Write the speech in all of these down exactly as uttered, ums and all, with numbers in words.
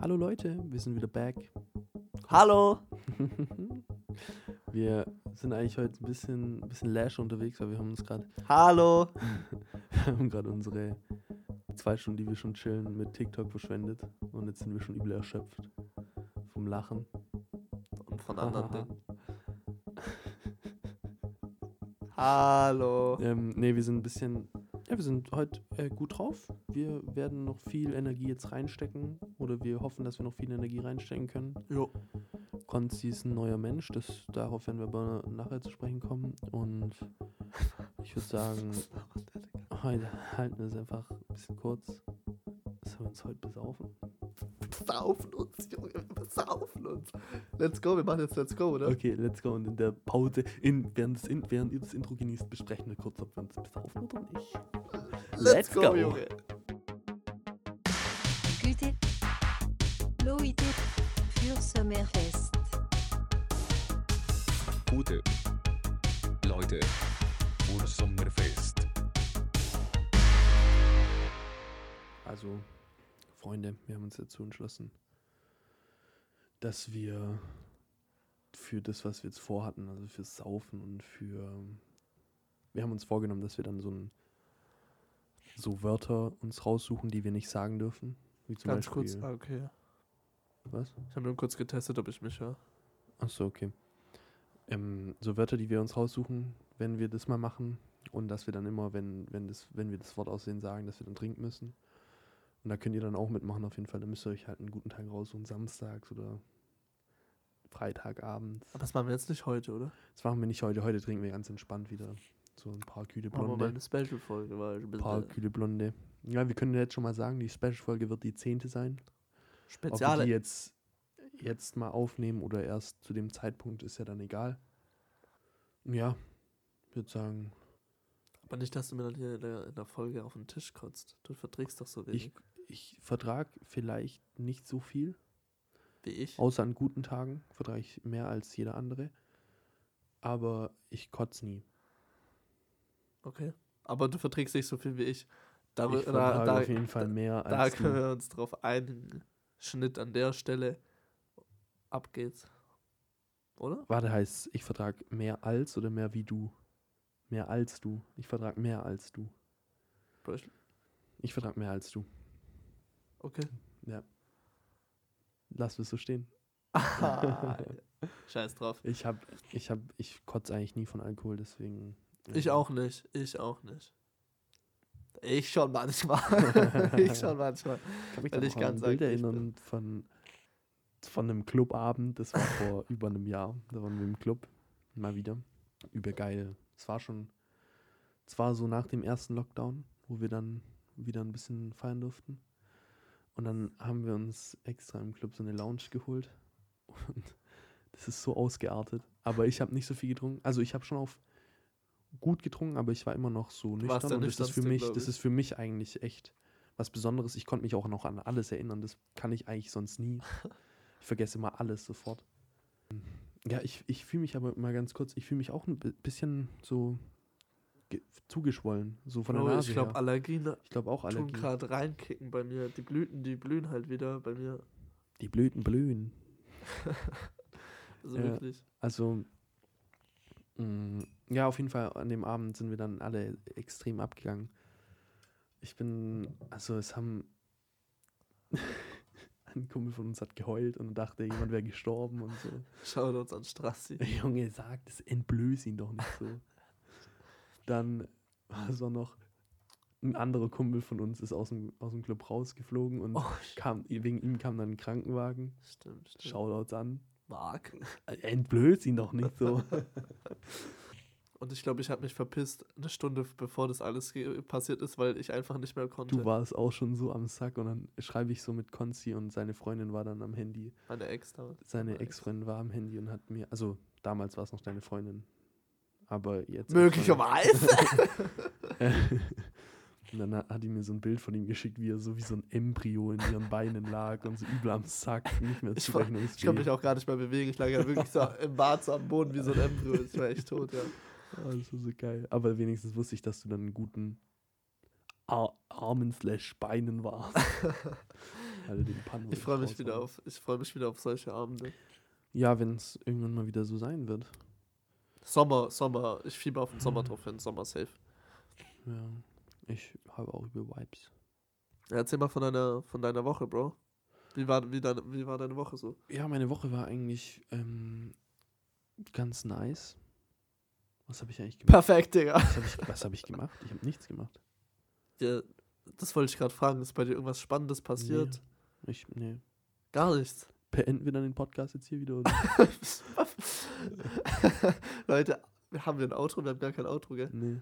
Hallo Leute, wir sind wieder back. Hallo! Wir sind eigentlich heute ein bisschen, ein bisschen lash unterwegs, weil wir haben uns gerade... Hallo! Wir haben gerade unsere zwei Stunden, die wir schon chillen, mit TikTok verschwendet. Und jetzt sind wir schon übel erschöpft. Vom Lachen. Und von anderen Dingen. Hallo! Ähm, ne, wir sind ein bisschen... Ja, wir sind heute äh, gut drauf. Wir werden noch viel Energie jetzt reinstecken. Oder wir hoffen, dass wir noch viel Energie reinstecken können. Jo. Konzi ist ein neuer Mensch. Das, darauf werden wir aber nachher zu sprechen kommen. Und ich würde sagen, heute halten wir es einfach ein bisschen kurz. Sollen wir uns heute besaufen? Besaufen uns, Junge. Besaufen uns. Let's go. Wir machen jetzt Let's Go, oder? Okay, Let's Go. Und in der Pause, in, während, in, während ihr das Intro genießt, besprechen wir kurz, ob wir uns besaufen oder nicht. Let's, Let's go, go, Junge. Güte. Leute, für Sommerfest. Gute Leute, für Sommerfest. Also, Freunde, wir haben uns dazu entschlossen, dass wir für das, was wir jetzt vorhatten, also fürs Saufen und für... Wir haben uns vorgenommen, dass wir dann so ein so Wörter uns raussuchen, die wir nicht sagen dürfen. Wie zum Ganz Beispiel, kurz, okay. Was? Ich habe nur kurz getestet, ob ich mich höre. Achso, okay. Ähm, so Wörter, die wir uns raussuchen, wenn wir das mal machen. Und dass wir dann immer, wenn, wenn, das, wenn wir das Wort aussehen, sagen, dass wir dann trinken müssen. Und da könnt ihr dann auch mitmachen auf jeden Fall. Da müsst ihr euch halt einen guten Tag raussuchen, samstags oder Freitagabends. Aber das machen wir jetzt nicht heute, oder? Das machen wir nicht heute. Heute trinken wir ganz entspannt wieder. So ein paar kühle Blonde. Aber meine Special-Folge war ein bisschen... Paar kühle Blonde. Ja, wir können jetzt schon mal sagen, die Special-Folge wird die zehnte sein. Speziale. Ob wir die jetzt, jetzt mal aufnehmen oder erst zu dem Zeitpunkt, ist ja dann egal. Ja, ich würde sagen... Aber nicht, dass du mir dann hier in der, in der Folge auf den Tisch kotzt. Du verträgst doch so wenig. Ich, ich vertrag vielleicht nicht so viel. Wie ich. Außer an guten Tagen vertrage ich mehr als jeder andere. Aber ich kotze nie. Okay. Aber du verträgst nicht so viel wie ich. Da, ich vertrage da, auf jeden Fall mehr da, als da können du. Wir uns drauf einigen. Schnitt an der Stelle. Ab geht's. Oder? Warte, heißt ich vertrage mehr als oder mehr wie du? Mehr als du. Ich vertrage mehr als du. Ich vertrage mehr als du. Okay. Ja. Lass es so stehen. Ah, Scheiß drauf. Ich hab, ich hab, ich kotze eigentlich nie von Alkohol, deswegen. Ja. Ich auch nicht. Ich auch nicht. Ich schon manchmal. ich schon manchmal. Ich kann mich da noch an Bilder erinnern von, von einem Clubabend. Das war vor über einem Jahr. Da waren wir im Club. Mal wieder. Übergeil. Es war schon, es war so nach dem ersten Lockdown, wo wir dann wieder ein bisschen feiern durften. Und dann haben wir uns extra im Club so eine Lounge geholt. Und das ist so ausgeartet. Aber ich habe nicht so viel getrunken. Also ich habe schon auf gut getrunken, aber ich war immer noch so nüchtern. Und das ist für mich, das ist für mich eigentlich echt was Besonderes. Ich konnte mich auch noch an alles erinnern. Das kann ich eigentlich sonst nie. Ich vergesse immer alles sofort. Ja, ich, ich fühle mich aber mal ganz kurz, ich fühle mich auch ein bisschen so ge- zugeschwollen, so von oh, der Nase ich glaub, her. Allergien ich glaube auch Allergien. Tun gerade reinkicken bei mir, die Blüten, die blühen halt wieder bei mir. Die Blüten blühen. Also ja, wirklich. Also, mh, ja, auf jeden Fall, an dem Abend sind wir dann alle extrem abgegangen. Ich bin, also es haben... Ein Kumpel von uns hat geheult und dachte, jemand wäre gestorben und so. Schaut uns an Strassi. Der Junge sagt, das entblößt ihn doch nicht so. Dann war es auch noch, ein anderer Kumpel von uns ist aus dem, aus dem Club rausgeflogen und oh, kam, wegen ihm kam dann ein Krankenwagen. Stimmt, stimmt. Schaut uns an. Mark. Entblößt ihn doch nicht so. Und ich glaube, ich habe mich verpisst eine Stunde bevor das alles ge- passiert ist, weil ich einfach nicht mehr konnte. Du warst auch schon so am Sack und dann schreibe ich so mit Konzi und seine Freundin war dann am Handy. Meine Ex damals. Seine meine Ex-Freundin Ex. war am Handy und hat mir, also damals war es noch deine Freundin, aber jetzt... Möglicherweise! Und dann hat die mir so ein Bild von ihm geschickt, wie er so wie so ein Embryo in ihren Beinen lag und so übel am Sack, nicht mehr zurechnungsfähig. Ich konnte mich auch gar nicht mehr bewegen, ich lag ja wirklich so im Bad so am Boden wie so ein Embryo, ich war echt tot, ja. Oh, das ist so geil. Aber wenigstens wusste ich, dass du dann einen guten Ar- Armen slash Beinen warst. alle den Pannen. Ich freue mich, freu mich wieder auf solche Abende. Ja, wenn es irgendwann mal wieder so sein wird. Sommer, Sommer. Ich fieber auf den Sommer drauf hin. Sommer safe. Ja, ich habe auch über Vibes. Ja, erzähl mal von deiner, von deiner Woche, Bro. Wie war, wie, deine, wie war deine Woche so? Ja, meine Woche war eigentlich ähm, ganz nice. Was habe ich eigentlich gemacht? Perfekt, Digga. Was habe ich, was hab ich gemacht? Ich habe nichts gemacht. Ja, das wollte ich gerade fragen. Ist bei dir irgendwas Spannendes passiert? Nee. Ich, nee. Gar nichts. Beenden wir dann den Podcast jetzt hier wieder? Oder? Leute, haben wir ein Outro? Wir haben gar kein Outro, gell? Nee.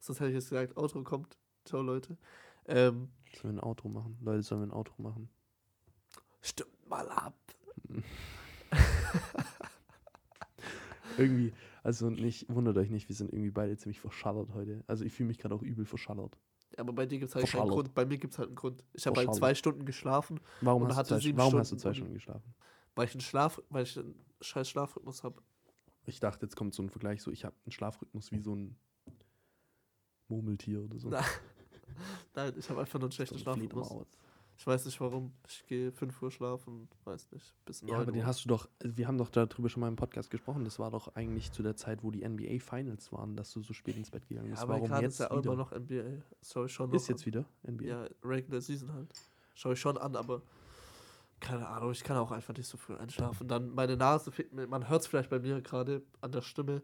Sonst hätte ich jetzt gesagt, Outro kommt. Ciao, Leute. Ähm, sollen wir ein Outro machen? Leute, sollen wir ein Outro machen? Stimmt mal ab. Irgendwie, also nicht, wundert euch nicht, wir sind irgendwie beide ziemlich verschallert heute. Also ich fühle mich gerade auch übel verschallert. Ja, aber bei dir gibt es halt einen Grund. Bei mir gibt es halt einen Grund. Ich habe halt zwei Stunden geschlafen. Warum, und hast, hatte du zwei, warum Stunden hast du zwei Stunden geschlafen? Weil ich einen Schlaf, weil ich einen scheiß Schlafrhythmus habe. Ich dachte, jetzt kommt so ein Vergleich, so ich habe einen Schlafrhythmus wie so ein Murmeltier oder so. Na, nein, ich habe einfach nur einen schlechten so ein Schlafrhythmus. Ich weiß nicht warum, ich gehe fünf Uhr schlafen, weiß nicht, bis neun Uhr. Ja, aber den hast du doch, wir haben doch darüber schon mal im Podcast gesprochen, das war doch eigentlich zu der Zeit, wo die N B A Finals waren, dass du so spät ins Bett gegangen bist. Ja, aber warum jetzt ist ja auch immer noch N B A, sorry, schon noch. Ist jetzt wieder N B A? Ja, Regular Season halt, schaue ich schon an, aber keine Ahnung, ich kann auch einfach nicht so früh einschlafen. Dann meine Nase, man hört es vielleicht bei mir gerade an der Stimme,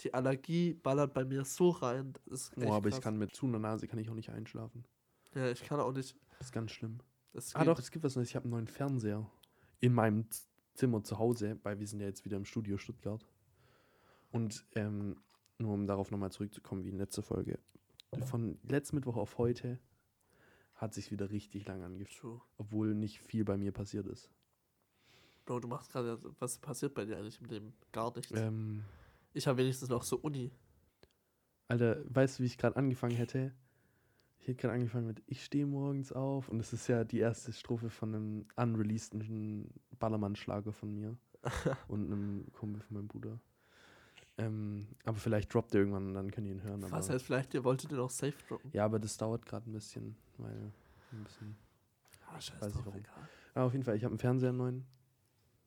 die Allergie ballert bei mir so rein, das ist echt oh, aber krass. Ich kann mit zu einer Nase kann ich auch nicht einschlafen. Ja, ich kann auch nicht. Das ist ganz schlimm. Ah doch, es gibt was Neues. Ich habe einen neuen Fernseher in meinem Zimmer zu Hause, weil wir sind ja jetzt wieder im Studio Stuttgart. Und ähm, nur um darauf nochmal zurückzukommen, wie in letzter Folge. Von letzten Mittwoch auf heute hat sich wieder richtig lang angefühlt. Obwohl nicht viel bei mir passiert ist. Bro, du machst gerade, was passiert bei dir eigentlich im Leben? Gar nichts. Ähm, ich habe wenigstens noch so Uni. Alter, weißt du, wie ich gerade angefangen hätte? Ich hätte gerade angefangen mit Ich stehe morgens auf und das ist ja die erste Strophe von einem unreleaseden Ballermann-Schlager von mir und einem Kumpel von meinem Bruder. Ähm, aber vielleicht droppt er irgendwann und dann könnt ihr ihn hören. Was heißt vielleicht, ihr wolltet den auch safe droppen? Ja, aber das dauert gerade ein bisschen, weil ein bisschen... Ah, scheiß weiß drauf, warum. Egal. Aber auf jeden Fall, ich habe einen Fernseher, einen neuen.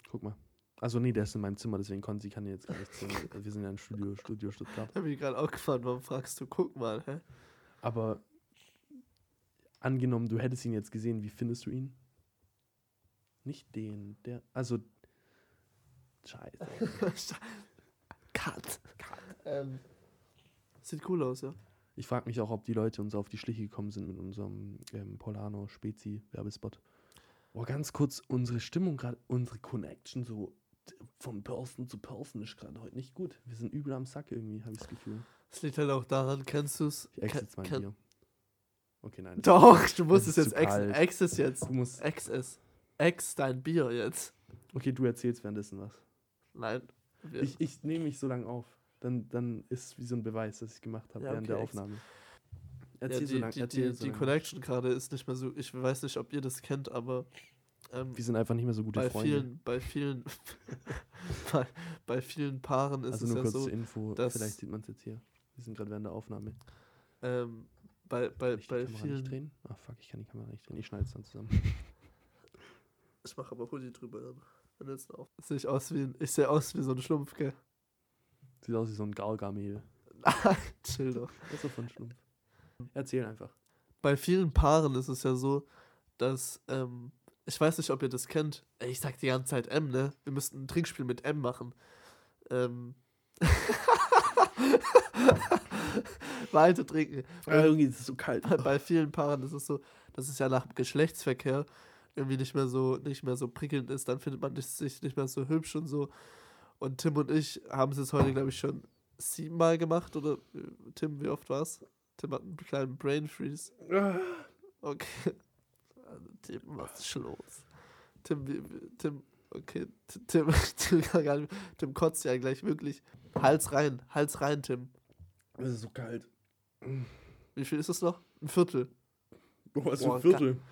Guck mal. Also nee, der ist in meinem Zimmer, deswegen Konzi kann jetzt gar nichts sagen. Wir sind ja im Studio, Studio Stuttgart. Ich habe mich gerade auch gefragt, warum fragst du, guck mal, hä? Aber... Angenommen, du hättest ihn jetzt gesehen, wie findest du ihn? Nicht den, der, also, scheiße. Cut. Cut. Ähm. Sieht cool aus, ja. Ich frage mich auch, ob die Leute uns auf die Schliche gekommen sind mit unserem ähm, Paulaner Spezi Werbespot. Boah, ganz kurz, unsere Stimmung gerade, unsere Connection so von Person zu Person ist gerade heute nicht gut. Wir sind übel am Sack irgendwie, habe ich das Gefühl. Das liegt halt auch daran, kennst du es? Ich exit mal hier. Okay, nein. Doch, du musst es jetzt ex, ex ist jetzt. Du musst ex ist. Ex dein Bier jetzt. Okay, du erzählst währenddessen was. Nein. Ich, ich nehme mich so lange auf. Dann, dann ist es wie so ein Beweis, dass ich gemacht habe ja, während okay, der Aufnahme. Erzähl ja, die, so lange. Die, erzähl die, so die lang. Connection gerade ist nicht mehr so. Ich weiß nicht, ob ihr das kennt, aber. Ähm, Wir sind einfach nicht mehr so gute bei Freunde. Vielen, bei, vielen, bei, bei vielen Paaren ist also es ja so. Also nur kurz zur Info, vielleicht sieht man es jetzt hier. Wir sind gerade während der Aufnahme. Ähm. Bei, bei, ich bei vielen nicht drehen? Ach fuck, ich kann die Kamera nicht drehen. Ich schneide es dann zusammen. Ich mache aber Hoodie drüber dann. Dann hört es auf. Sehe ich aus wie ein, ich sehe aus wie so ein Schlumpf, gell? Sieht aus wie so ein Gargamel. Chill doch. Das ist doch von Schlumpf. Erzähl einfach. Bei vielen Paaren ist es ja so, dass, ähm, ich weiß nicht, ob ihr das kennt. Ich sag die ganze Zeit M, ne? Wir müssten ein Trinkspiel mit M machen. Ähm. Weiter trinken. Ja, irgendwie ist es so kalt. Bei, bei vielen Paaren ist es so, dass es ja nach Geschlechtsverkehr irgendwie nicht mehr so nicht mehr so prickelnd ist. Dann findet man sich nicht mehr so hübsch und so. Und Tim und ich haben es jetzt heute, glaube ich, schon siebenmal gemacht. Oder Tim, wie oft war's? Tim hat einen kleinen Brain Freeze. Okay. Also, Tim, was ist los? Tim, wie, Tim, okay. Tim, Tim, Tim, Tim kotzt ja gleich wirklich. Hals rein, Hals rein, Tim. Es ist so kalt. Wie viel ist es noch? Ein Viertel. Boah, was für ein Viertel? Gar,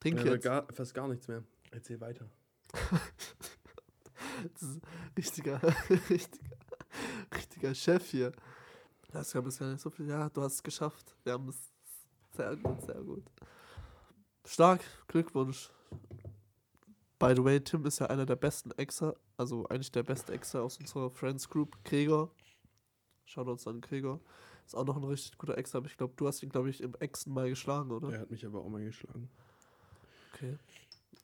trink ja, jetzt. Gar, fast gar nichts mehr. Erzähl weiter. Das ist richtiger, richtiger, richtiger Chef hier. Das gab es gar nicht so viel. Ja, du hast es geschafft. Wir haben es sehr gut, sehr gut. Stark, Glückwunsch. By the way, Tim ist ja einer der besten Exer, also eigentlich der beste Exer aus unserer Friends Group, Krieger. Schaut uns an, Gregor. Ist auch noch ein richtig guter Ex, aber ich glaube, du hast ihn, glaube ich, im Exen mal geschlagen, oder? Er hat mich aber auch mal geschlagen. Okay.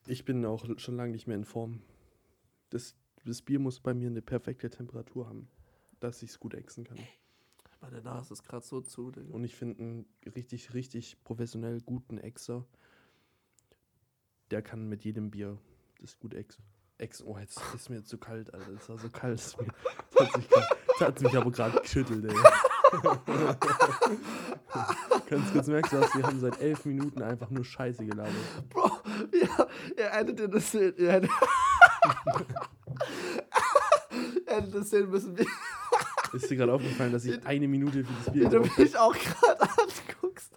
Ich bin auch schon lange nicht mehr in Form. Das, das Bier muss bei mir eine perfekte Temperatur haben, dass ich es gut exen kann. Meine Nase ist gerade so zu, Digga. Und ich finde einen richtig, richtig professionell guten Exer, der kann mit jedem Bier das gut exen. Ex, oh, jetzt ist mir zu so kalt, Alter. Es war so kalt. Es hat mich aber gerade geschüttelt, ey. Ganz kurz merkst du was, wir haben seit elf Minuten einfach nur Scheiße gelabert. Bro, ja, ihr hättet ja das sehen. Ihr hättet das sehen müssen. Ist dir gerade aufgefallen, dass ich eine Minute für das Bier habe? Wie du mich auch gerade anguckst.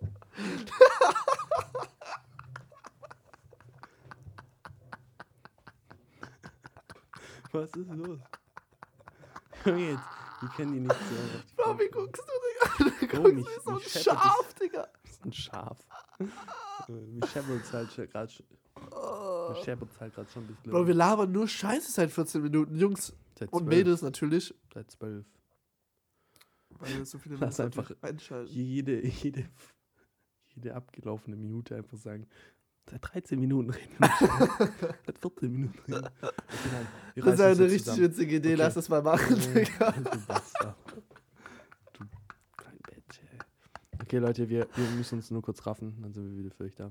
Was ist los? Junge, jetzt, wir kennen die nicht so. Bro, wie guckst du, Digga? Du guckst mich, so ein Schaf, Digga. Das ist ein Schaf. Mich scheppert's halt gerade schon. Mich scheppert's halt gerade schon ein bisschen. Bro, wir labern nur Scheiße seit vierzehn Minuten, Jungs. Und Mädels natürlich. Seit zwölf. Weil so viele Leute einfach einschalten. Jede, jede, jede abgelaufene Minute einfach sagen. Seit dreizehn Minuten reden wir nicht. Seit vierzehn Minuten reden wir. Das ist eine richtig zusammen. Witzige Idee, okay. Lass das mal machen, Digga. Du Bastard. Du klein Bitch, ey. Okay, Leute, wir, wir müssen uns nur kurz raffen, dann sind wir wieder für euch da.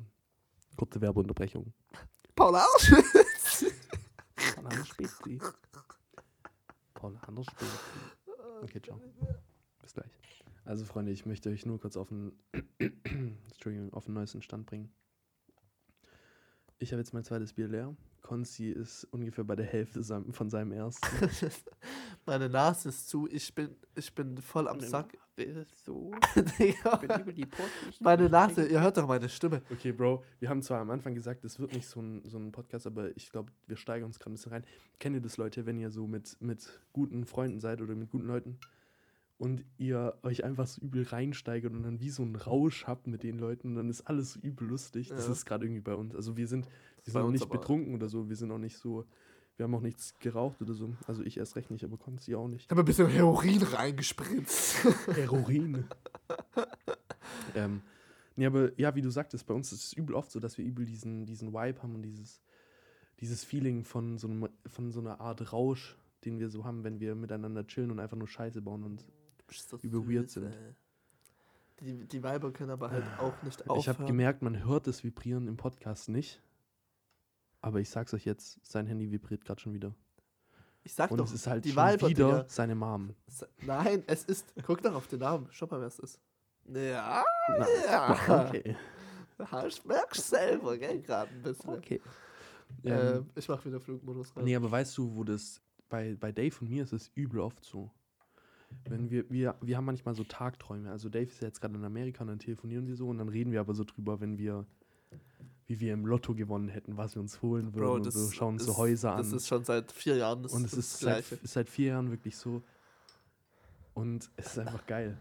Kurze Werbeunterbrechung. Paulaner Spezi. Paulaner Spezi. Paulaner Spezi. Okay, ciao. Bis gleich. Also, Freunde, ich möchte euch nur kurz auf den, Entschuldigung, auf den neuesten Stand bringen. Ich habe jetzt mein zweites Bier leer. Konzi ist ungefähr bei der Hälfte von seinem ersten. Meine Nase ist zu. Ich bin, ich bin voll am Sack. So. Meine Nase, ihr hört doch meine Stimme. Okay, Bro, wir haben zwar am Anfang gesagt, das wird nicht so ein, so ein Podcast, aber ich glaube, wir steigern uns gerade ein bisschen rein. Kennt ihr das, Leute, wenn ihr so mit, mit guten Freunden seid oder mit guten Leuten und ihr euch einfach so übel reinsteigert und dann wie so einen Rausch habt mit den Leuten und dann ist alles so übel lustig. Ja. Das ist gerade irgendwie bei uns. Also wir sind, wir sind auch nicht betrunken oder so. Wir sind auch nicht so, wir haben auch nichts geraucht oder so. Also ich erst recht nicht, aber kommt sie auch nicht. Ich habe ein bisschen Heroin reingespritzt. Heroin. ähm, nee, aber ja, wie du sagtest, bei uns ist es übel oft so, dass wir übel diesen, diesen Vibe haben und dieses, dieses Feeling von so, einem, von so einer Art Rausch, den wir so haben, wenn wir miteinander chillen und einfach nur Scheiße bauen und so über weird sind. Die, die Weiber können aber halt ja. auch nicht aufhören. Ich habe gemerkt, man hört das Vibrieren im Podcast nicht. Aber ich sag's euch jetzt, sein Handy vibriert gerade schon wieder. Ich sag und doch, es ist halt die schon Weiber, wieder Digga. Seine Mom. Nein, es ist, guck doch auf den Namen, schau mal, wer es ist. Ja, Na, ja. Okay. Ich merk's selber, gell, gerade ein bisschen. Okay. Ähm, ähm, ich mach wieder Flugmodus rein. Nee, aber weißt du, wo das, bei, bei Dave und mir ist es übel oft so. Wenn wir, wir, wir haben manchmal so Tagträume. Also Dave ist ja jetzt gerade in Amerika und dann telefonieren wir so und dann reden wir aber so drüber, wenn wir, wie wir im Lotto gewonnen hätten, was wir uns holen würden. Bro, und so schauen uns so Häuser an. Das ist schon seit vier Jahren das, und es das ist seit, seit vier Jahren wirklich so. Und es ist einfach geil.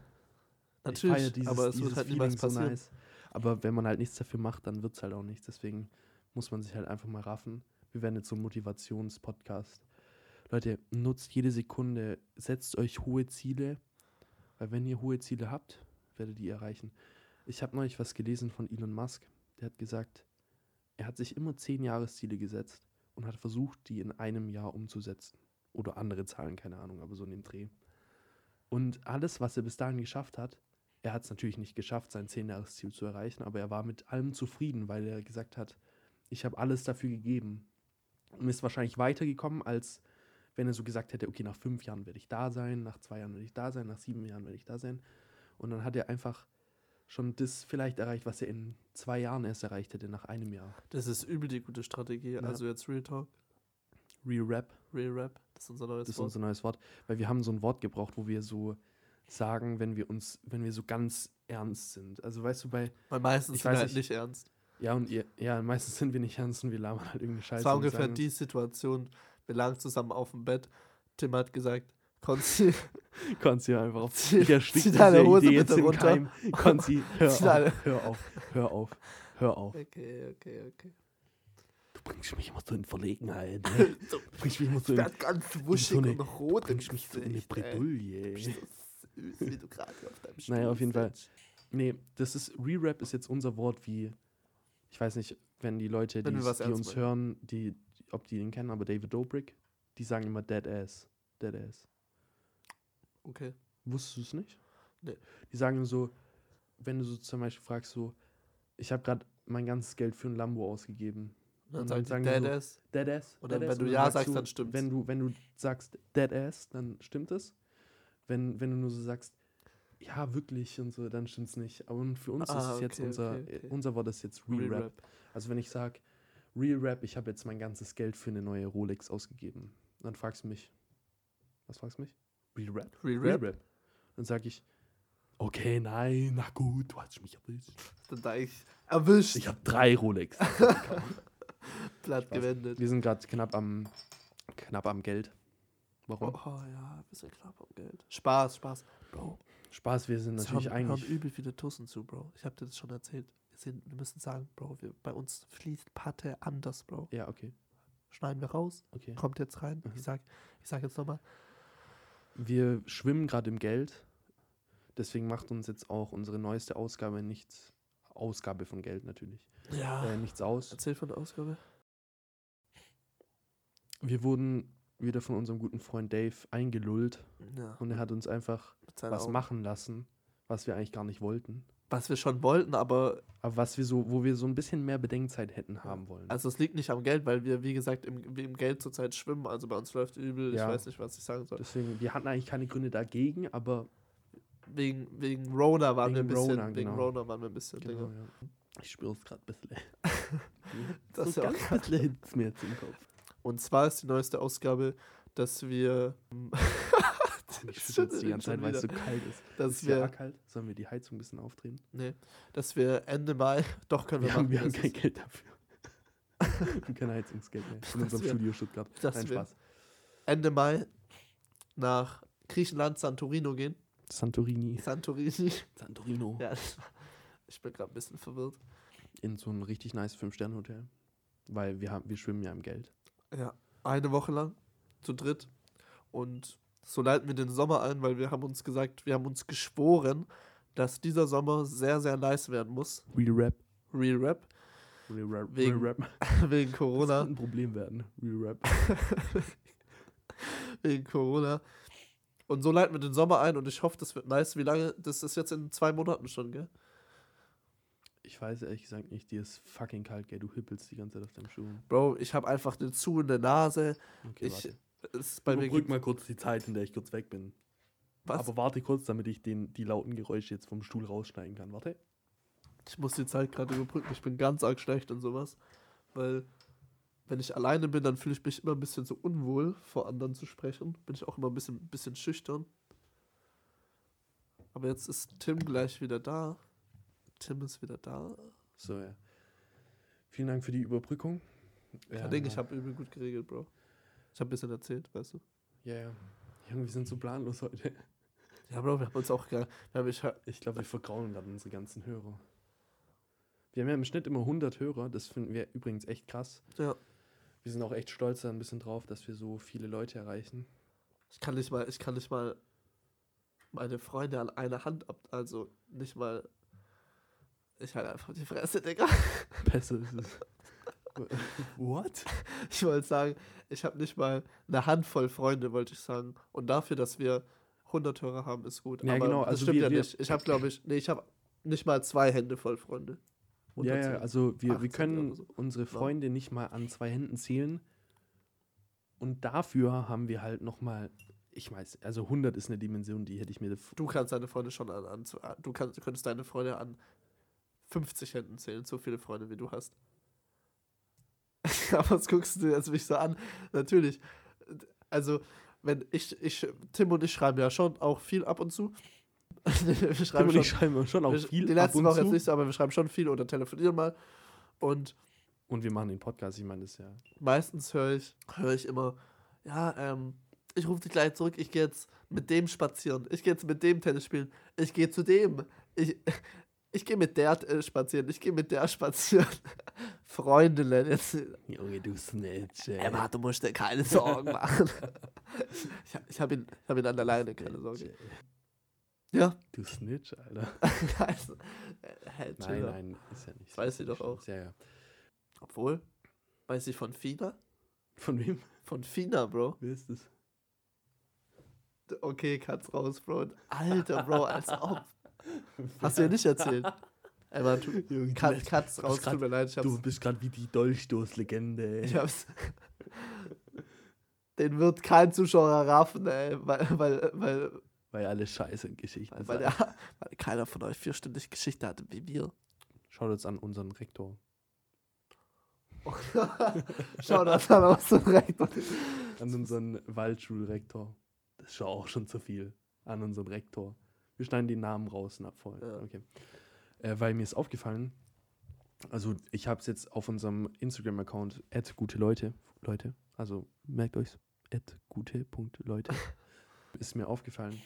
Natürlich, ich feier dieses, aber es dieses wird halt niemals passieren. So nice. Aber wenn man halt nichts dafür macht, dann wird es halt auch nichts. Deswegen muss man sich halt einfach mal raffen. Wir werden jetzt so ein Motivationspodcast. Leute, nutzt jede Sekunde, setzt euch hohe Ziele, weil wenn ihr hohe Ziele habt, werdet ihr die erreichen. Ich habe neulich was gelesen von Elon Musk, der hat gesagt, er hat sich immer zehn Jahresziele gesetzt und hat versucht, die in einem Jahr umzusetzen. Oder andere Zahlen, keine Ahnung, aber so in dem Dreh. Und alles, was er bis dahin geschafft hat, er hat es natürlich nicht geschafft, sein zehn Jahresziel zu erreichen, aber er war mit allem zufrieden, weil er gesagt hat, ich habe alles dafür gegeben. Und ist wahrscheinlich weitergekommen, als wenn er so gesagt hätte, okay, nach fünf Jahren werde ich da sein, nach zwei Jahren werde ich da sein, nach sieben Jahren werde ich da sein. Und dann hat er einfach schon das vielleicht erreicht, was er in zwei Jahren erst erreicht hätte, nach einem Jahr. Das ist übel die gute Strategie. Ja. Also jetzt Real Talk. Real Rap. Real Rap, das ist unser neues Wort. Das ist unser neues Wort. Weil wir haben so ein Wort gebraucht, wo wir so sagen, wenn wir uns, wenn wir so ganz ernst sind. Also weißt du, bei... Weil meistens sind wir halt nicht ernst. Ja, und ihr, ja, meistens sind wir nicht ernst und wir labern halt irgendeine Scheiße. Das war ungefähr die Situation... Wir lagen zusammen auf dem Bett. Tim hat gesagt, Konzi... Konzi, einfach auf... Ich erstick deine Hose Idee bitte runter. Konzi, hör auf, hör auf, hör auf, hör auf. Okay, okay, okay. Du bringst mich immer so in Verlegenheit. Ne? So, du bringst mich immer so in, ganz wuschig so eine, und rot. Du bringst mich so in eine Bredouille. Ey. Du bist so süß, wie du gerade auf deinem Stuhl. Naja, auf jeden Fall. Nee, das ist, Re-Rap ist jetzt unser Wort wie, ich weiß nicht, wenn die Leute, wenn die, die uns wollen. hören, die, ob die ihn kennen, aber David Dobrik, die sagen immer Dead Ass. Dead Ass. Okay. Wusstest du es nicht? Nee. Die sagen so, wenn du so zum Beispiel fragst, so, ich habe gerade mein ganzes Geld für ein Lambo ausgegeben. Dann und dann sagen die Dead Ass. So, Dead Ass. Oder Dead Ass. Wenn du ja sagst, du, dann stimmt's. Wenn du, wenn du sagst Dead Ass, dann stimmt es. Wenn, wenn du nur so sagst, ja, wirklich und so, dann stimmt's nicht. Aber für uns ah, ist okay, jetzt unser, okay, okay. unser Wort ist jetzt Real, Real Rap. Rap. Also wenn ich sage, Real Rap, ich habe jetzt mein ganzes Geld für eine neue Rolex ausgegeben. Dann fragst du mich, was fragst du mich? Real Rap? Real, Real Rap. Rap. Dann sag ich, okay, nein, na gut, du hast mich erwischt. Dann sag ich, erwischt. Ich habe drei Rolex. Platt gewendet. Wir sind gerade knapp am, knapp am Geld. Warum? Oh, oh ja, ein bisschen knapp am Geld. Spaß, Spaß. Bro. Spaß, wir sind das natürlich haben, eigentlich... Wir haben übel viele Tussen zu, Bro. Ich habe dir das schon erzählt. Wir, sind, wir müssen sagen, Bro, wir, bei uns fließt Patte anders, Bro. Ja, okay. Schneiden wir raus, okay. Kommt jetzt rein. Mhm. Ich sag, ich sag jetzt nochmal... Wir schwimmen gerade im Geld, deswegen macht uns jetzt auch unsere neueste Ausgabe nichts, Ausgabe von Geld natürlich, ja. äh, nichts aus. Erzähl von der Ausgabe. Wir wurden wieder von unserem guten Freund Dave eingelullt, ja. Und er hat uns einfach was Augen. machen lassen, was wir eigentlich gar nicht wollten. Was wir schon wollten, aber... Aber was wir so, wo wir so ein bisschen mehr Bedenkzeit hätten haben wollen. Also es liegt nicht am Geld, weil wir, wie gesagt, im, im Geld zurzeit schwimmen. Also bei uns läuft übel, ja. Ich weiß nicht, was ich sagen soll. Deswegen, wir hatten eigentlich keine Gründe dagegen, aber... Wegen, wegen Rona waren wegen wir ein bisschen... Rona, wegen genau. Rona waren wir ein bisschen... Genau, ja. Ich spüre es gerade ein bisschen. Das ist so ja ganz ein bisschen hinten mir jetzt im Kopf. Und zwar ist die neueste Ausgabe, dass wir... Ich schüttel es die ganze Zeit, weil es so kalt ist. Das ist ja kalt. Sollen wir die Heizung ein bisschen aufdrehen? Nee. Dass wir Ende Mai, doch können wir, wir machen. Haben, wir haben kein Geld dafür. Wir haben kein Heizungsgeld mehr. In unserem wir, Studio Stuttgart. Kein Spaß. Ende Mai nach Griechenland, Santorino gehen. Santorini. Santorini. Santorino. Ja, ich bin gerade ein bisschen verwirrt. In so ein richtig nice Fünf-Sterne-Hotel. Weil wir, haben, wir schwimmen ja im Geld. Ja, eine Woche lang. Zu dritt. Und... So leiten wir den Sommer ein, weil wir haben uns gesagt, wir haben uns geschworen, dass dieser Sommer sehr, sehr nice werden muss. Real Rap. Real Rap. Real Rap. Wegen, Real Rap. Wegen Corona. Das kann ein Problem werden. Real Rap. Wegen Corona. Und so leiten wir den Sommer ein und ich hoffe, das wird nice. Wie lange? Das ist jetzt in zwei Monaten schon, gell? Ich weiß ehrlich gesagt nicht, dir ist fucking kalt, gell? Du hippelst die ganze Zeit auf deinem Schuh. Bro, ich habe einfach den Zu in der Nase. Okay, ich, warte. Ist bei mir überbrück mal kurz die Zeit, in der ich kurz weg bin. Was? Aber warte kurz, damit ich den, die lauten Geräusche jetzt vom Stuhl rausschneiden kann. Warte. Ich muss die Zeit gerade überbrücken. Ich bin ganz arg schlecht und sowas. Weil, wenn ich alleine bin, dann fühle ich mich immer ein bisschen so unwohl, vor anderen zu sprechen. Bin ich auch immer ein bisschen, bisschen schüchtern. Aber jetzt ist Tim gleich wieder da. Tim ist wieder da. So, ja. Vielen Dank für die Überbrückung. Ja, ja. Ding, ich habe übel gut geregelt, Bro. Ich habe ein bisschen erzählt, weißt du? Ja, yeah, ja. Irgendwie sind so planlos heute. Ja, Bro, wir haben uns auch gar... Ich, ich glaube, wir vergrauen gerade unsere ganzen Hörer. Wir haben ja im Schnitt immer hundert Hörer. Das finden wir übrigens echt krass. Ja. Wir sind auch echt stolz da ein bisschen drauf, dass wir so viele Leute erreichen. Ich kann nicht mal... Ich kann nicht mal meine Freunde an einer Hand ab... Also nicht mal... Ich halte einfach die Fresse, Digga. Besser ist es. What? Ich wollte sagen, ich habe nicht mal eine Handvoll Freunde, wollte ich sagen. Und dafür, dass wir hundert Hörer haben, ist gut. Ja, aber genau. Das also stimmt wir, ja wir nicht. Ich habe, glaube ich, nee, ich habe nicht mal zwei Hände voll Freunde. Ja, ja, also wir, wir können so. unsere Freunde nicht mal an zwei Händen zählen. Und dafür haben wir halt nochmal, ich weiß, also hundert ist eine Dimension, die hätte ich mir... Du kannst deine Freunde schon an... an du kannst, könntest deine Freunde an fünfzig Händen zählen, so viele Freunde, wie du hast. Aber was guckst du jetzt mich so an? Natürlich. Also, wenn ich, ich, Tim und ich schreiben ja schon auch viel ab und zu. wir schreiben Tim schon, und ich schreiben schon auch wir, viel ab und zu. Die letzten Wochen jetzt nicht so, aber wir schreiben schon viel oder telefonieren mal. Und, und wir machen den Podcast, ich meine das ja. Meistens höre ich, höre ich immer, ja, ähm, ich rufe dich gleich zurück, ich gehe jetzt mit dem spazieren, ich gehe jetzt mit dem Tennis spielen, ich gehe zu dem, ich... Ich gehe mit der äh, spazieren, ich gehe mit der spazieren. Freundinnen. Jetzt. Junge, du Snitch, ey. Emma, du musst dir keine Sorgen machen. ich ich habe ihn, hab ihn an der Leine, keine Sorge. Ja. Du Snitch, Alter. also, hey, nein, nein, ist ja nicht so. Weiß sie doch auch. Ja, ja. Obwohl, weiß sie von Fina? Von wem? Von Fina, Bro. Wer ist das? Okay, kann's raus, Bro. Alter, Bro, als ob. Hast du ja nicht erzählt. Einmal, tu, Junge, kann, kann's raus, grad, tut mir leid. Ich hab's, du bist gerade wie die Dolchstoßlegende, ey. Ich hab's. Den wird kein Zuschauer raffen, ey. Weil, weil, weil, weil alle Scheiße in Geschichten weil, weil, der, weil keiner von euch vierstündig Geschichte hatte wie wir. Schaut jetzt an unseren Rektor. Schaut das an unseren Rektor. An unseren Waldschulrektor. Das ist ja auch schon zu viel. An unseren Rektor. Wir schneiden die Namen raus und abfallen. Ja. Okay. Äh, weil mir ist aufgefallen, also ich habe es jetzt auf unserem Instagram-Account at gute Leute, Leute, also merkt euch's, at gute Punkt Leute, ist mir aufgefallen.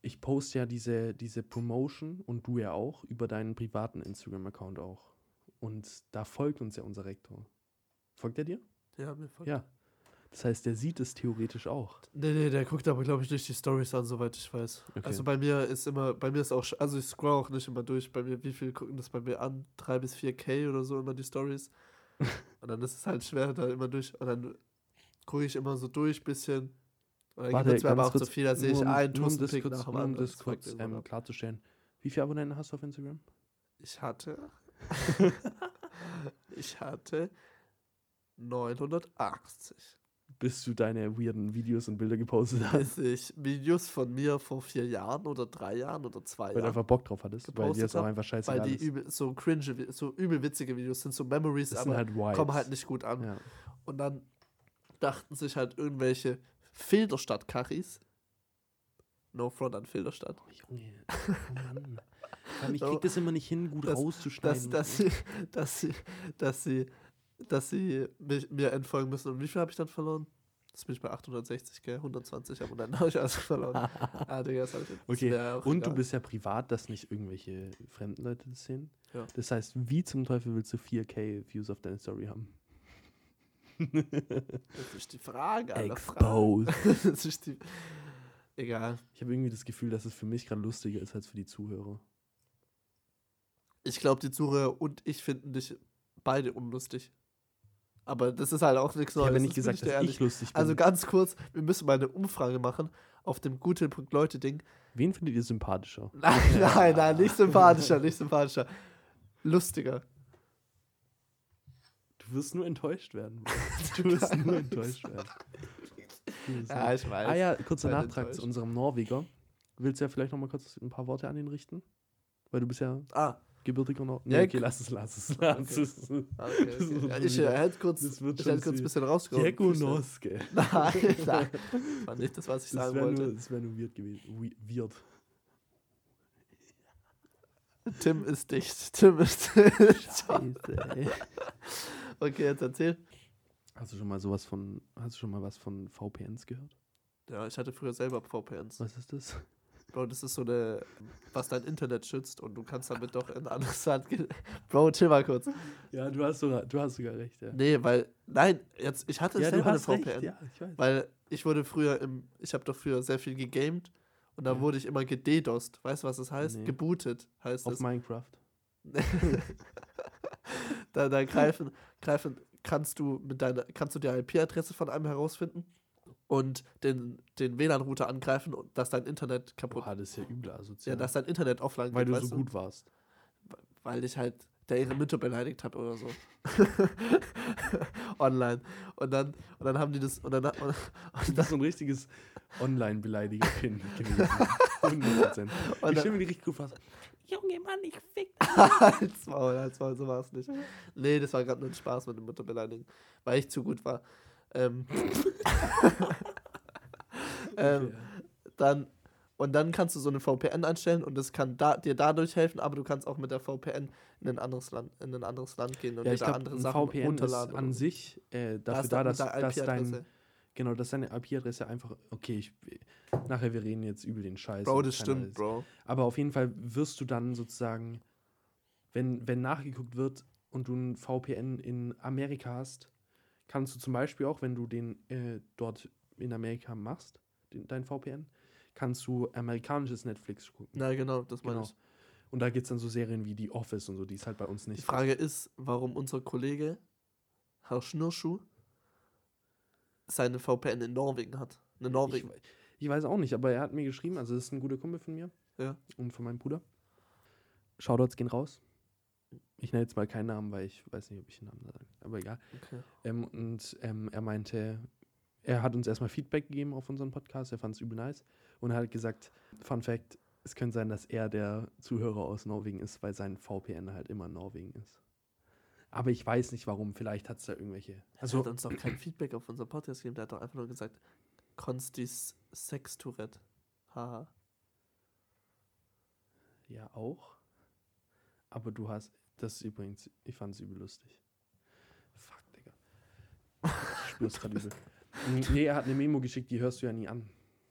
Ich poste ja diese, diese Promotion und du ja auch über deinen privaten Instagram-Account auch. Und da folgt uns ja unser Rektor. Folgt er dir? Ja, mir folgt. Ja. Das heißt, der sieht es theoretisch auch. Nee, nee, der guckt aber, glaube ich, nicht die Storys an, soweit ich weiß. Okay. Also bei mir ist immer, bei mir ist auch, also ich scroll auch nicht immer durch. Bei mir, wie viel gucken das bei mir an? drei bis vier K oder so immer die Storys. Und dann ist es halt schwer, da immer durch. Und dann gucke ich immer so durch, ein bisschen. Und dann gibt es mir aber auch zu viel, da sehe ich einen Tustenpick nach dem anderen. Um das kurz ähm, klarzustellen. Wie viele Abonnenten hast du auf Instagram? Ich hatte... ich hatte neunhundertachtzig. Bis du deine weirden Videos und Bilder gepostet hast. Bis ich Videos von mir vor vier Jahren oder drei Jahren oder zwei Jahren. Weil du einfach Bock drauf hattest, weil dir das auch einfach scheißegal ist. Weil die übel, so cringe, so übel witzige Videos sind, so Memories, das aber halt kommen halt nicht gut an. Ja. Und dann dachten sich halt irgendwelche Filderstadt-Karis. No front an Filderstadt. Oh, Junge, oh Mann. Ich krieg das immer nicht hin, gut das, rauszuschneiden. Dass, dass, sie, dass, sie, dass sie dass sie mich, mir entfolgen müssen. Und wie viel habe ich dann verloren? Das bin ich bei achthundertsechzig, gell? hundertzwanzig Abonnenten habe ich also verloren. ah, Digga, das ich okay, das und egal. Du bist ja privat, dass nicht irgendwelche fremden Leute das sehen. Ja. Das heißt, wie zum Teufel willst du vier K Views auf deine Story haben? das ist die Frage, Alter. Exposed. das ist die... Egal. Ich habe irgendwie das Gefühl, dass es für mich gerade lustiger ist als für die Zuhörer. Ich glaube, die Zuhörer und ich finden dich beide unlustig. Aber das ist halt auch nichts Neues. Ich habe nicht gesagt, dass ich lustig bin. Also ganz kurz, wir müssen mal eine Umfrage machen auf dem Gute-Leute-Ding. Wen findet ihr sympathischer? Nein, nein, nein, nicht sympathischer, nicht sympathischer. Lustiger. Du wirst nur enttäuscht werden. Du wirst nur enttäuscht werden. Ja, ich weiß. Ah ja, kurzer Nachtrag zu unserem Norweger. Willst du ja vielleicht nochmal kurz ein paar Worte an ihn richten? Weil du bist ja... Ah. Gebürtiger noch. Nee, ja, okay, lass es, lass es, lass es. Okay. Okay, okay. Ja, ich äh, hätte kurz, ich hätte kurz ein bisschen rausgehauen. Jekonoske. Nein, nein. Das war nicht das, was ich das sagen wollte. Nur, das wäre nur weird gewesen. Weird. Tim ist dicht. Tim ist dicht. Scheiße, ey. Okay, jetzt erzähl. Hast du schon mal sowas von, hast du schon mal was von V P Ns gehört? Ja, ich hatte früher selber V P Ns. Was ist das? Bro, das ist so eine, was dein Internet schützt und du kannst damit doch in ein anderes Land gehen. Bro, chill mal kurz. Ja, du hast sogar, du hast sogar recht, ja. Nee, weil, nein, jetzt, ich hatte ja, selber eine V P N. Recht, ja, ich weiß. Weil ich wurde früher im, ich habe doch früher sehr viel gegamed und da ja. wurde ich immer gededost. Weißt du, was das heißt? Nee. Gebootet heißt das. Auf Minecraft. da da greifen, greifen, kannst du mit deiner, kannst du die I P-Adresse von einem herausfinden? Und den, den W L A N-Router angreifen und dass dein Internet kaputt... Boah, das ist ja übel asozial. Ja, dass dein Internet offline geht, weil du so gut warst. Weil ich halt der ihre Mütter beleidigt habe oder so. Online. Und dann, und dann haben die das... Und dann, und, und das ist so ein richtiges Online-Beleidiger-Kind gewesen. hundert Prozent. Und ich stelle mir die richtig gut vor. Junge Mann, ich fick dich. Halt's Maul, halt's Maul, so war es nicht. Nee, das war gerade nur ein Spaß mit dem Mutterbeleidigen. Weil ich zu gut war. ähm, ähm, dann, und dann kannst du so eine V P N einstellen und das kann da, dir dadurch helfen, aber du kannst auch mit der V P N in ein anderes Land, in ein anderes Land gehen und ja, ich glaub, andere Sachen V P N runterladen. Ist an sich äh, dafür da, da dass, dass, dein, genau, dass deine I P-Adresse einfach, okay, ich, nachher wir reden jetzt über den Scheiß. Bro, das stimmt, alles. Bro. Aber auf jeden Fall wirst du dann sozusagen, wenn, wenn nachgeguckt wird, und du ein V P N in Amerika hast, kannst du zum Beispiel auch, wenn du den äh, dort in Amerika machst, den, dein V P N, kannst du amerikanisches Netflix gucken. Ja, genau, das meine genau. ich. Und da gibt es dann so Serien wie The Office und so, die ist halt bei uns nicht. Die Frage gibt. ist, warum unser Kollege Herr Schnürschuh seine V P N in Norwegen hat. In Norwegen. Ich, ich weiß auch nicht, aber er hat mir geschrieben, also das ist ein guter Kumpel von mir ja. und von meinem Bruder. Shoutouts gehen raus. Ich nenne jetzt mal keinen Namen, weil ich weiß nicht, ob ich den Namen sage, aber egal. Okay. Ähm, und ähm, er meinte, er hat uns erstmal Feedback gegeben auf unseren Podcast, er fand es übel nice und hat gesagt, Fun Fact, es könnte sein, dass er der Zuhörer aus Norwegen ist, weil sein V P N halt immer in Norwegen ist. Aber ich weiß nicht, warum. Vielleicht hat es da irgendwelche... Also er hat uns doch kein Feedback auf unser Podcast gegeben. Der hat doch einfach nur gesagt, Konstis Sex-Tourette. Haha. Ja, auch. Aber du hast... Das ist übrigens... Ich fand es übel lustig. Fuck, Digga. Ich spür's gerade übel. Nee, er hat eine Memo geschickt, die hörst du ja nie an.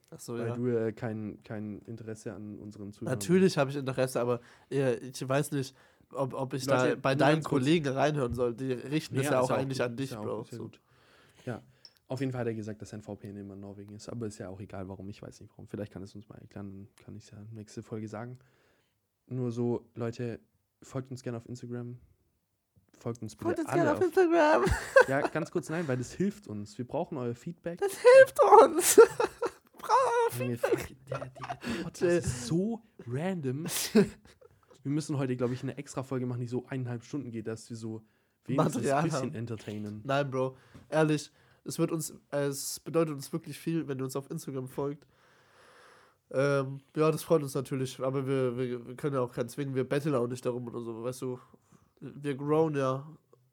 Ach so, weil ja. du äh, kein, kein Interesse an unseren Zuhörern hast. Natürlich habe ich Interesse, aber äh, ich weiß nicht... Ob, ob ich Leute, da bei deinen Kollegen reinhören soll, die richten ja, das ja auch eigentlich gut. an dich, ja Bro. Auch, so. Ja, auf jeden Fall hat er gesagt, dass sein V P N immer in Norwegen ist, aber ist ja auch egal, warum, ich weiß nicht warum. Vielleicht kann es uns mal erklären, dann kann ich es ja nächste Folge sagen. Nur so, Leute, folgt uns gerne auf Instagram. Folgt uns bitte folgt alle gerne auf, auf Instagram. Ja, ganz kurz, nein, weil das hilft uns. Wir brauchen euer Feedback. Das hilft uns. Wir brauchen euer Feedback. Der, der, der Podcast ist so random. Wir müssen heute, glaube ich, eine extra Folge machen, die so eineinhalb Stunden geht, dass wir so wenigstens ein bisschen haben. entertainen. Nein, Bro. Ehrlich, es wird uns, äh, es bedeutet uns wirklich viel, wenn ihr uns auf Instagram folgt. Ähm, ja, das freut uns natürlich, aber wir, wir, wir können ja auch keinen zwingen, wir betteln auch nicht darum oder so, weißt du. Wir grown ja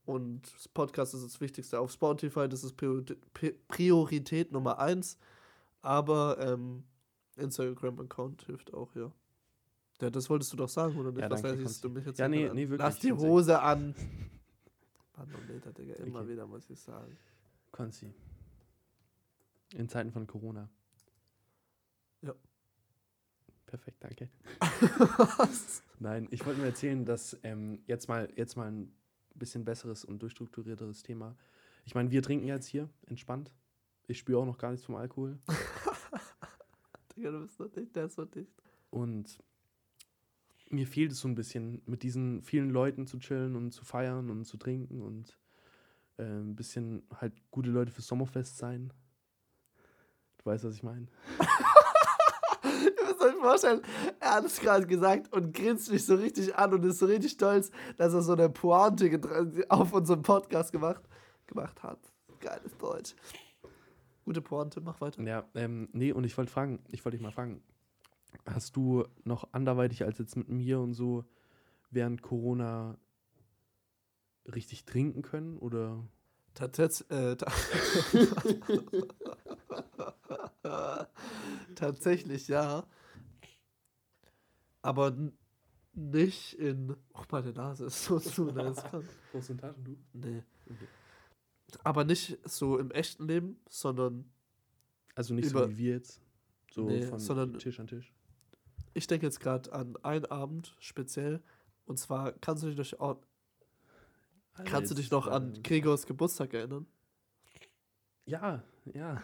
und das Podcast ist das Wichtigste. Auf Spotify, das ist Priorität Nummer eins, aber ähm, Instagram-Account hilft auch, ja. Ja, das wolltest du doch sagen, oder nicht? Ja, Was danke, heißt, du mich jetzt ja nee, nee, wirklich. Lass die Hose an. Manometer, Digga, immer okay. wieder muss ich sagen. Konzi. In Zeiten von Corona. Ja. Perfekt, danke. Was? Nein, ich wollte nur erzählen, dass ähm, jetzt, mal, jetzt mal ein bisschen besseres und durchstrukturierteres Thema. Ich meine, wir trinken jetzt hier, entspannt. Ich spüre auch noch gar nichts vom Alkohol. Digga, du bist doch nicht, der ist doch dicht. Und mir fehlt es so ein bisschen, mit diesen vielen Leuten zu chillen und zu feiern und zu trinken und äh, ein bisschen halt gute Leute fürs Sommerfest sein. Du weißt, was ich meine. Ihr müsst euch vorstellen, er hat es gerade gesagt und grinst mich so richtig an und ist so richtig stolz, dass er so eine Pointe auf unserem Podcast gemacht, gemacht hat. Geiles Deutsch. Gute Pointe, mach weiter. Ja, ähm, nee, und ich wollte fragen, ich wollte dich mal fragen, hast du noch anderweitig als jetzt mit mir und so während Corona richtig trinken können? Oder? Tats- äh, ta- Tatsächlich, ja. Aber n- nicht in... Oh, meine Nase ist so zu. Brauchst du einen Taschentuch? Nee. Okay. Aber nicht so im echten Leben, sondern... Also nicht über- so wie wir jetzt? So nee, von sondern Tisch an Tisch? Ich denke jetzt gerade an einen Abend speziell. Und zwar kannst du dich noch, oh, also kannst du dich noch an Gregors Geburtstag erinnern? Ja, ja.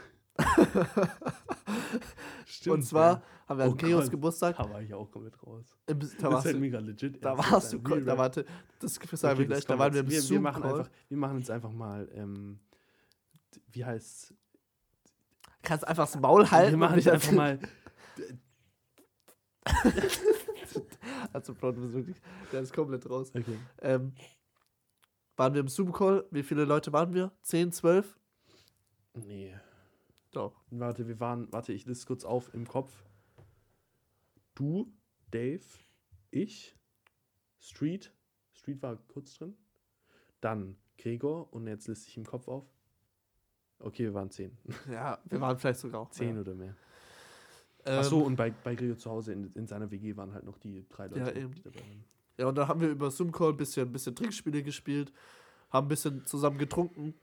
Stimmt. Und zwar ja. haben wir an oh Gregors Gott, Geburtstag. Da war ich auch komplett raus. Im, da das warst ist du, mega legit. Da warst du. Da, warte, das sagen okay, wir gleich. Da waren wir im wir, wir machen einfach, wir machen jetzt einfach mal. Ähm, wie heißt's? Kannst einfach das Maul halten. Wir machen dich einfach mal. Also, Bro, du bist wirklich, der ist komplett raus. Okay. Ähm, waren wir im Zoom-Call? Wie viele Leute waren wir? zehn, zwölf? Nee. Doch. Warte, wir waren, warte, ich liste kurz auf im Kopf. Du, Dave, ich, Street, Street war kurz drin, dann Gregor und jetzt liste ich im Kopf auf. Okay, wir waren zehn. Ja, wir waren vielleicht sogar auch zehn ja. oder mehr. Achso, und bei, bei Gregor zu Hause in, in seiner W G waren halt noch die drei Leute, ja, eben. Die dabei waren. Ja, und dann haben wir über Zoom-Call ein bisschen, ein bisschen Trinkspiele gespielt, haben ein bisschen zusammen getrunken,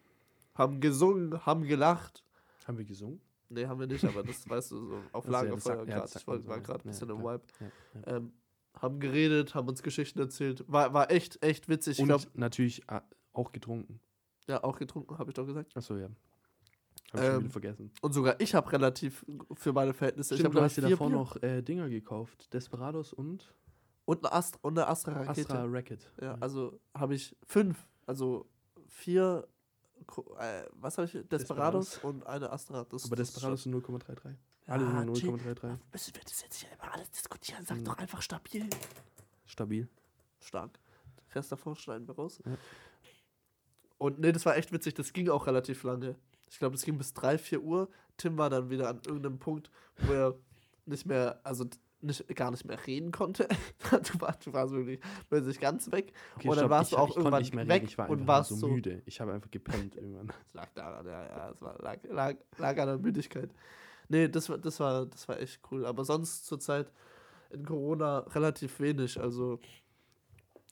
haben gesungen, haben gelacht. Haben wir gesungen? Nee, haben wir nicht, aber das weißt du, so auf Lagerfeuer gerade. Ich war gerade ein bisschen im Vibe. Ja, ja. Ähm, haben geredet, haben uns Geschichten erzählt. War, war echt, echt witzig. Ich Und glaub, natürlich auch getrunken. Ja, auch getrunken, habe ich doch gesagt. Achso, ja. Habe ich ähm, schon wieder vergessen. Und sogar ich habe relativ für meine Verhältnisse... Stimmt, ich hab du hast dir davor Bier? noch äh, Dinger gekauft. Desperados und... Und eine, Ast- eine Astra-Rakete. Astra-Racket. Ja, ja, also habe ich fünf, also vier... Äh, was habe ich? Desperados, Desperados und eine Astra. Das, Aber das Desperados sind null Komma dreiunddreißig. Alle ah, sind null Komma dreiunddreißig. Müssen wir das jetzt nicht immer alles diskutieren? Sag mhm. doch einfach stabil. Stabil. Stark. Rest davor schneiden wir raus. Ja. Und nee, das war echt witzig. Das ging auch relativ lange. Ich glaube, das ging bis drei, vier Uhr. Tim war dann wieder an irgendeinem Punkt, wo er nicht mehr, also nicht, gar nicht mehr reden konnte. du, warst, du warst wirklich plötzlich ganz weg. Okay, und dann stopp, warst du auch hab, irgendwann nicht mehr weg. Ich war und warst so, so müde. Ich habe einfach gepennt irgendwann. Das lag daran, ja, ja. Es war, lag, lag, lag an der Müdigkeit. Nee, das, das, war, das war echt cool. Aber sonst zurzeit in Corona relativ wenig. Also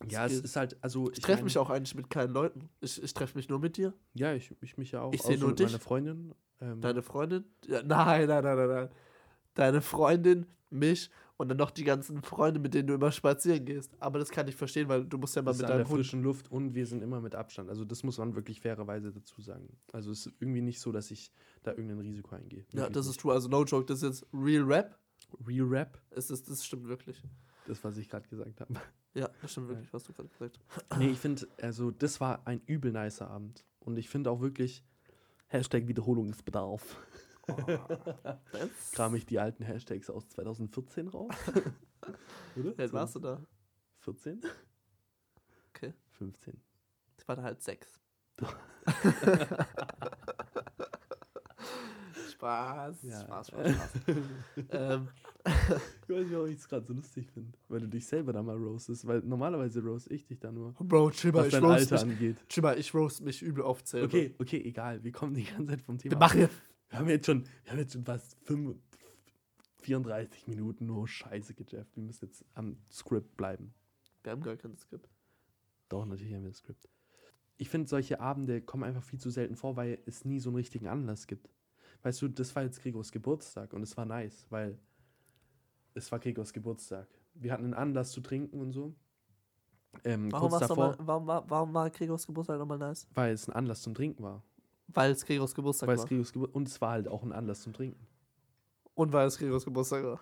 ja, es geht. Ist halt, also ich, ich treffe mich auch eigentlich mit keinen Leuten. Ich, ich treffe mich nur mit dir. Ja, ich, ich mich ja auch. Ich sehe nur dich. Meine Freundin. Ähm. Deine Freundin? Ja, nein, nein, nein, nein, nein. Deine Freundin, mich und dann noch die ganzen Freunde, mit denen du immer spazieren gehst. Aber das kann ich verstehen, weil du musst ja mal mit deinem Hund... frischen Luft und wir sind immer mit Abstand. Also das muss man wirklich fairerweise dazu sagen. Also es ist irgendwie nicht so, dass ich da irgendein Risiko eingehe. Wirklich ja, das nicht. Ist true. Also no joke, das ist jetzt Real Rap. Real Rap? Es ist, das stimmt wirklich. Das, was ich gerade gesagt habe. Ja, das stimmt wirklich, was du gerade gesagt hast. Nee, ich finde, also das war ein übel nicer Abend. Und ich finde auch wirklich, Hashtag Wiederholungsbedarf. Oh, kram ich die alten Hashtags aus zwanzig vierzehn raus. Oder? Jetzt warst du da. vierzehn? Okay. fünfzehn. Ich war da halt sechs. Spaß, ja. Spaß, Spaß, Spaß. ähm. Ich weiß nicht, ob ich es gerade so lustig finde, weil du dich selber da mal roastest, weil normalerweise roast ich dich da nur, Bro, Chibba, was ich dein roast Alter mich, angeht. Chibba, ich roast mich übel oft selber. Okay, okay, egal, wir kommen die ganze Zeit vom Thema. Wir machen jetzt. Wir haben jetzt schon, wir haben jetzt schon fast fünfunddreißig Minuten nur Scheiße gejafft. Wir müssen jetzt am Skript bleiben. Wir haben gar kein Skript. Doch, natürlich haben wir das Skript. Ich finde, solche Abende kommen einfach viel zu selten vor, weil es nie so einen richtigen Anlass gibt. Weißt du, das war jetzt Gregors Geburtstag und es war nice, weil es war Gregors Geburtstag. Wir hatten einen Anlass zu trinken und so. Ähm, warum, kurz davor, mal, warum, warum war Gregors Geburtstag nochmal nice? Weil es ein Anlass zum Trinken war. Weil es Gregors Geburtstag weil war. Gregors Gebur- und es war halt auch ein Anlass zum Trinken. Und weil es Gregors Geburtstag war.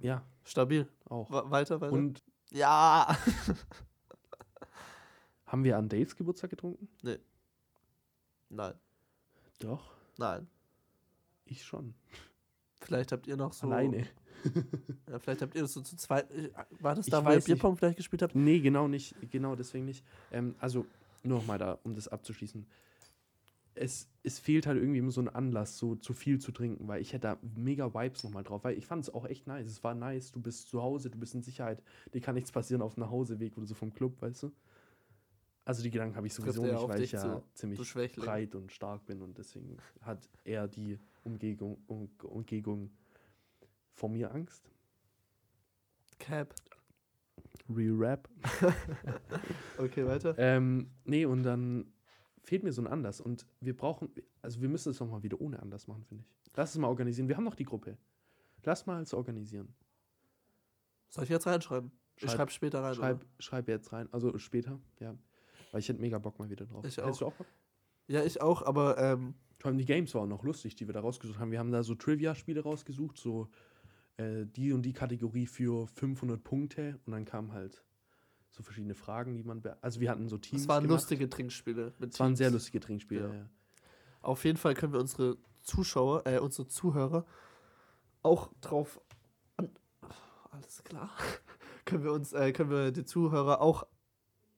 Ja. Stabil. Auch. W- weiter, weiter. Und ja. Haben wir an Daves Geburtstag getrunken? Nee. Nein. Doch? Nein. Ich schon. Vielleicht habt ihr noch so... Alleine. ja, vielleicht habt ihr das so zu zweit... War das da, weil ihr Bierpong vielleicht gespielt habt? Nee, genau nicht. Genau, deswegen nicht. Ähm, also... Nur nochmal da, um das abzuschließen. Es, es fehlt halt irgendwie immer so ein Anlass, so zu viel zu trinken, weil ich hätte da mega Vibes nochmal drauf, weil ich fand es auch echt nice. Es war nice, du bist zu Hause, du bist in Sicherheit, dir kann nichts passieren auf dem Nachhauseweg oder so vom Club, weißt du? Also die Gedanken habe ich sowieso nicht, weil ich ja ziemlich breit und stark bin und deswegen hat eher die Umgebung, um, Umgebung vor mir Angst. Cap. Re-Rap. Okay, weiter. Ähm, nee, und dann fehlt mir so ein Anlass. Und wir brauchen, also wir müssen es nochmal wieder ohne Anlass machen, finde ich. Lass es mal organisieren. Wir haben noch die Gruppe. Lass mal es organisieren. Soll ich jetzt reinschreiben? Schreib, ich schreibe später rein. Schreib, schreib jetzt rein. Also später, ja. Weil ich hätte mega Bock mal wieder drauf. Ich auch. Hast du auch Bock? Ja, ich auch, aber ähm... Die Games waren noch lustig, die wir da rausgesucht haben. Wir haben da so Trivia-Spiele rausgesucht, so... die und die Kategorie für fünfhundert Punkte und dann kamen halt so verschiedene Fragen, die man... Be- also wir hatten so Teams. Es waren gemacht. lustige Trinkspiele. Es waren sehr lustige Trinkspiele, ja. Ja. Auf jeden Fall können wir unsere Zuschauer, äh, unsere Zuhörer auch drauf... An- oh, alles klar. können wir uns, äh, können wir die Zuhörer auch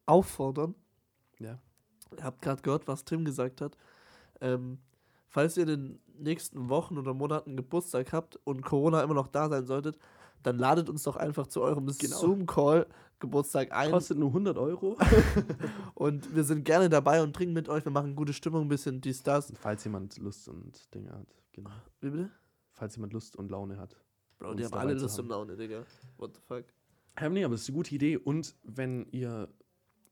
auffordern. Ja. Ihr habt gerade gehört, was Tim gesagt hat. Ähm, falls ihr den nächsten Wochen oder Monaten Geburtstag habt und Corona immer noch da sein solltet, dann ladet uns doch einfach zu eurem genau. Zoom-Call Geburtstag ein. Kostet nur hundert Euro. Und wir sind gerne dabei und trinken mit euch. Wir machen gute Stimmung, ein bisschen dies, das. Falls jemand Lust und Dinge hat. Genau. Wie bitte? Falls jemand Lust und Laune hat. Bro, die haben alle Lust haben. und Laune, Digga. What the fuck? Ja, nee, aber das ist eine gute Idee. Und wenn ihr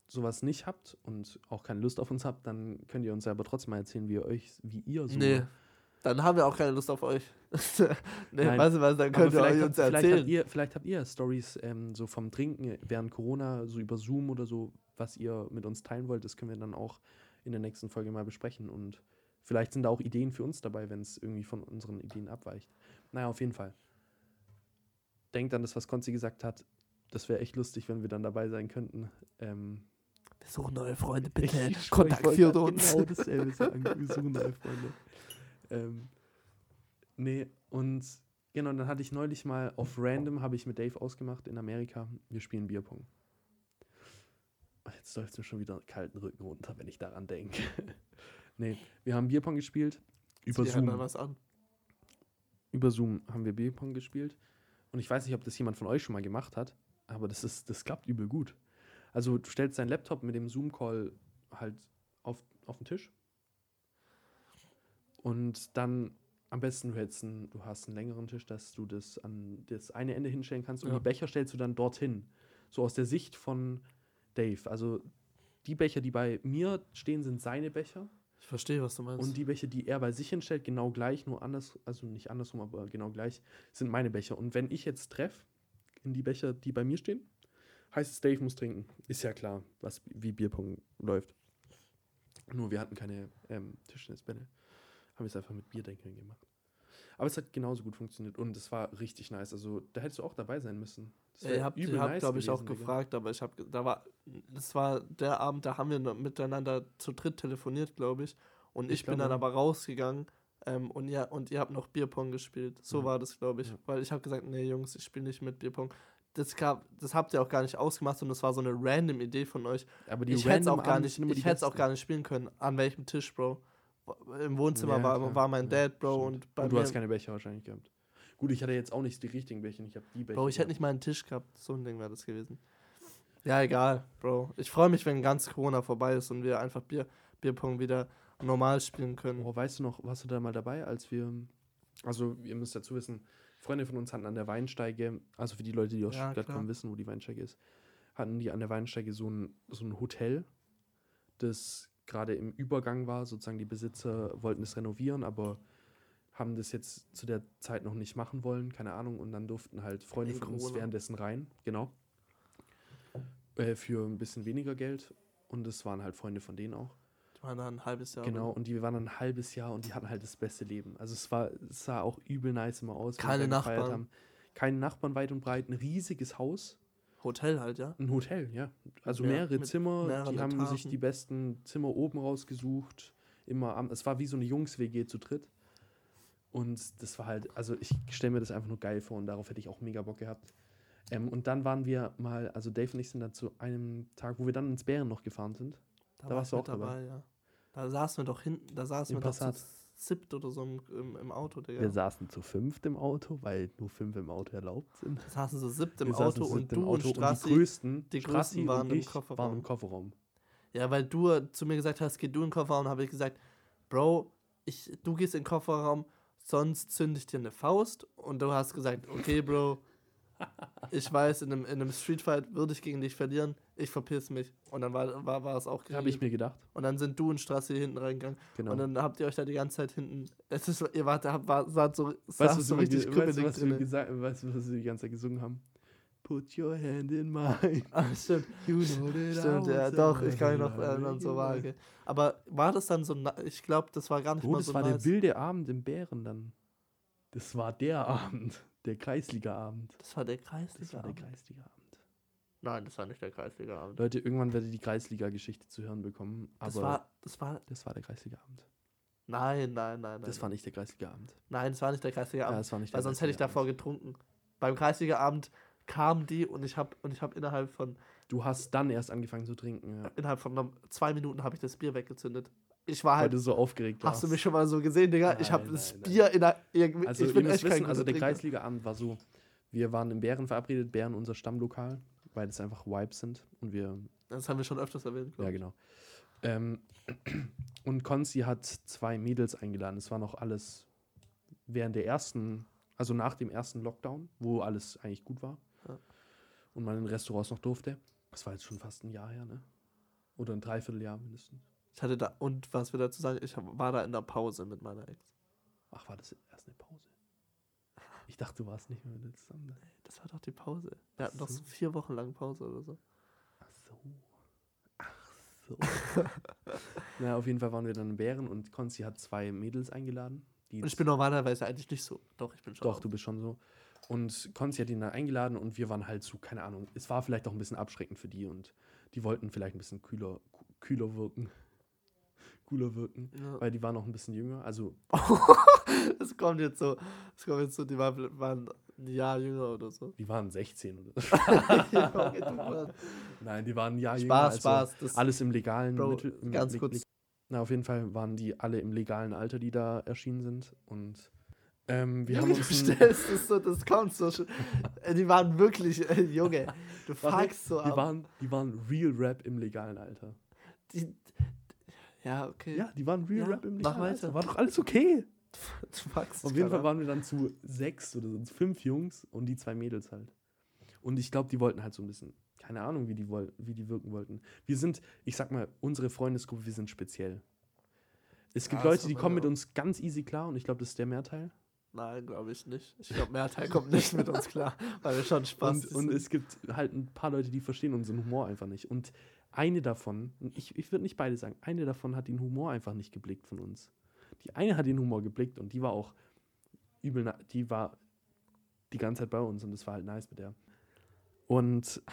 sowas nicht habt und auch keine Lust auf uns habt, dann könnt ihr uns aber trotzdem mal erzählen, wie ihr euch, wie ihr so... Nee. Dann haben wir auch keine Lust auf euch. Nee, nein. Weißt du was, dann könnt ihr euch uns habt, erzählen. Vielleicht habt ihr, vielleicht habt ihr Storys ähm, so vom Trinken während Corona, so über Zoom oder so, was ihr mit uns teilen wollt, das können wir dann auch in der nächsten Folge mal besprechen. Und vielleicht sind da auch Ideen für uns dabei, wenn es irgendwie von unseren Ideen abweicht. Naja, auf jeden Fall. Denkt an das, was Konzi gesagt hat. Das wäre echt lustig, wenn wir dann dabei sein könnten. Ähm, wir suchen neue Freunde, bitte. Kontaktiert uns. Genau dasselbe sagen. Wir suchen neue Freunde. Ähm, nee, und genau, dann hatte ich neulich mal auf Random, habe ich mit Dave ausgemacht in Amerika, wir spielen Bierpong. Jetzt läuft es mir schon wieder kalten Rücken runter, wenn ich daran denke. Nee, wir haben Bierpong gespielt. Über Zoom. Mal was an. Über Zoom haben wir Bierpong gespielt. Und ich weiß nicht, ob das jemand von euch schon mal gemacht hat, aber das ist, das klappt übel gut. Also du stellst deinen Laptop mit dem Zoom-Call halt auf, auf den Tisch. Und dann am besten, du, jetzt einen, du hast einen längeren Tisch, dass du das an das eine Ende hinstellen kannst. Und ja. Die Becher stellst du dann dorthin. So aus der Sicht von Dave. Also die Becher, die bei mir stehen, sind seine Becher. Ich verstehe, was du meinst. Und die Becher, die er bei sich hinstellt, genau gleich, nur anders, also nicht andersrum, aber genau gleich, sind meine Becher. Und wenn ich jetzt treffe in die Becher, die bei mir stehen, heißt es, Dave muss trinken. Ist ja klar, was wie Bierpong läuft. Nur wir hatten keine ähm, Tischtennisbälle. Habe ich es einfach mit Bierdeckeln gemacht. Aber es hat genauso gut funktioniert und es war richtig nice. Also da hättest du auch dabei sein müssen. Das ich habe, nice glaube ich, auch gefragt, aber ich habe, da war, das war der Abend, da haben wir miteinander zu dritt telefoniert, glaube ich. Und ich, ich bin glaube, dann aber rausgegangen ähm, und, ja, und ihr habt noch Bierpong gespielt. So ja. War das, glaube ich. Ja. Weil ich habe gesagt, nee Jungs, ich spiele nicht mit Bierpong. Das, gab, das habt ihr auch gar nicht ausgemacht und das war so eine random Idee von euch. Aber die ich hätte es auch, auch gar nicht spielen können. An welchem Tisch, Bro? Im Wohnzimmer ja, war, war mein ja, Dad, Bro. Stimmt. Und bei und du mir hast keine Becher wahrscheinlich gehabt. Gut, ich hatte jetzt auch nicht die richtigen Becher, ich habe die Becher. Bro, ich gehabt. Hätte nicht mal einen Tisch gehabt, so ein Ding wäre das gewesen. Ja, egal, Bro. Ich freue mich, wenn ganz Corona vorbei ist und wir einfach Bier, Bierpong wieder normal spielen können. Oh, weißt du noch, warst du da mal dabei, als wir, also ihr müsst dazu wissen, Freunde von uns hatten an der Weinsteige, also für die Leute, die aus ja, Stuttgart kommen, wissen, wo die Weinsteige ist, hatten die an der Weinsteige so ein, so ein Hotel, das gerade im Übergang war, sozusagen die Besitzer wollten es renovieren, aber haben das jetzt zu der Zeit noch nicht machen wollen, keine Ahnung, und dann durften halt Freunde von uns währenddessen rein, genau, äh, für ein bisschen weniger Geld und das waren halt Freunde von denen auch. Die waren dann ein halbes Jahr. Genau, oder? Und die waren dann ein halbes Jahr und die hatten halt das beste Leben. Also es war, es sah auch übel nice immer aus. Keine Nachbarn. Haben. Keine Nachbarn weit und breit, ein riesiges Haus. Hotel halt, ja? Ein Hotel, ja. Also ja, mehrere Zimmer, die haben Etagen. Sich die besten Zimmer oben rausgesucht. Immer am, es war wie so eine Jungs-W G zu dritt. Und das war halt, also ich stelle mir das einfach nur geil vor und darauf hätte ich auch mega Bock gehabt. Ähm, und dann waren wir mal, also Dave und ich sind dann zu einem Tag, wo wir dann ins Bären noch gefahren sind. Da, da warst du auch dabei. dabei. Ja. Da saßen wir doch hinten, da saßen Im wir Passat. Doch zu zippt oder so im, im, im Auto, Digga. Wir saßen zu fünft im Auto, weil nur fünf im Auto erlaubt sind. Wir saßen so siebt im Auto und du und Strassi, die größten, die größten waren im Kofferraum. waren im Kofferraum. Ja, weil du zu mir gesagt hast, geh du in den Kofferraum, habe ich gesagt, Bro, ich, du gehst in den Kofferraum, sonst zünde ich dir eine Faust. Und du hast gesagt, okay, Bro, ich weiß, in einem, in einem Streetfight würde ich gegen dich verlieren, ich verpiss mich. Und dann war, war, war es auch geregelt. Habe ich mir gedacht. Und dann sind du und Strassi hinten reingegangen. Genau. Und dann habt ihr euch da die ganze Zeit hinten, es ist, ihr wart, habt, war, saht so, saß weißt, so richtig ge- kuppelig weißt, drin. Gesa- weißt du, was wir die ganze Zeit gesungen haben? Put your hand in mine. Ah, stimmt. You know that stimmt, ja, doch, ich kann mich noch erinnern, so vage. Aber war das dann so, ich glaube, das war gar nicht oh, mal so nice. Das war der wilde Abend im Bären dann. Das war der Abend. Der Kreisliga-Abend. Das war der Kreisliga-Abend. Kreisliga Nein, das war nicht der Kreisliga-Abend. Leute, irgendwann werdet ihr die Kreisliga-Geschichte zu hören bekommen. Aber das war, das war, das war der Kreisliga-Abend. Nein, nein, nein, nein. Das war nicht der Kreisliga-Abend. Nein, das war nicht der Kreisliga-Abend. Ja, das war nicht der weil sonst hätte ich davor getrunken. Beim Kreisliga-Abend kamen die und ich habe und ich habe innerhalb von. Du hast dann erst angefangen zu trinken. Ja. Innerhalb von zwei Minuten habe ich das Bier weggezündet. Ich war halt, weil du so aufgeregt warst. Hast du mich schon mal so gesehen, Digga? Nein, ich habe das nein, Bier nein. in der. Irgendwie, also, ich bin echt wissen, kein also der Kreisliga-Abend war so: Wir waren in Bären verabredet, Bären unser Stammlokal, weil das einfach Vibes sind. Und wir. Das haben wir schon öfters erwähnt, glaube ich. Ja, genau. Ähm, und Konzi hat zwei Mädels eingeladen. Das war noch alles während der ersten, also nach dem ersten Lockdown, wo alles eigentlich gut war. Ja. Und man in Restaurants noch durfte. Das war jetzt schon fast ein Jahr her, ne? Oder ein Dreivierteljahr mindestens. Ich hatte da, und was wir dazu sagen, ich war da in der Pause mit meiner Ex. Ach, war das erst eine Pause? Ich dachte, du warst nicht mehr mit uns zusammen. Nee, das war doch die Pause. Wir hatten doch so vier Wochen lang Pause oder so. Ach so. Ach so. Na, auf jeden Fall waren wir dann in Bären und Konzi hat zwei Mädels eingeladen. Die und ich bin normalerweise eigentlich nicht so. Doch, ich bin schon. Doch, auch. Du bist schon so. Und Konzi hat ihn dann eingeladen und wir waren halt so, keine Ahnung, es war vielleicht auch ein bisschen abschreckend für die und die wollten vielleicht ein bisschen kühler, kühler wirken. Cooler wirken, ja. Weil die waren noch ein bisschen jünger, also... Es kommt jetzt so, es kommt jetzt so, die waren, waren ein Jahr jünger oder so. Die waren sechzehn oder so. Nein, die waren ein Jahr Spaß, jünger. Spaß, Spaß. Also alles im legalen... Bro, Mittel, im ganz Le- kurz. Le- Na, auf jeden Fall waren die alle im legalen Alter, die da erschienen sind und... Ähm, wir haben uns du stellst es so, das kommt so schön. Die waren wirklich... Äh, Junge, du fuckst so ab. Die waren, die waren Real Rap im legalen Alter. Die... Ja, okay. Ja, die waren Real ja, Rap im Licht. Mach weiter. War doch alles okay. Du magst Auf jeden Fall waren wir dann zu sechs oder so, fünf Jungs und die zwei Mädels halt. Und ich glaube, die wollten halt so ein bisschen, keine Ahnung, wie die, wie die wirken wollten. Wir sind, ich sag mal, unsere Freundesgruppe, wir sind speziell. Es gibt ja, Leute, die kommen mit uns ganz easy klar und ich glaube, das ist der Mehrteil. Nein, glaube ich nicht. Ich glaube, Mehrteil kommt nicht mit uns klar, weil wir schon Spaß haben. Und, und es gibt halt ein paar Leute, die verstehen unseren Humor einfach nicht. Und eine davon, ich, ich würde nicht beide sagen, eine davon hat den Humor einfach nicht geblickt von uns. Die eine hat den Humor geblickt und die war auch übel, na- die war die ganze Zeit bei uns und das war halt nice mit der. Und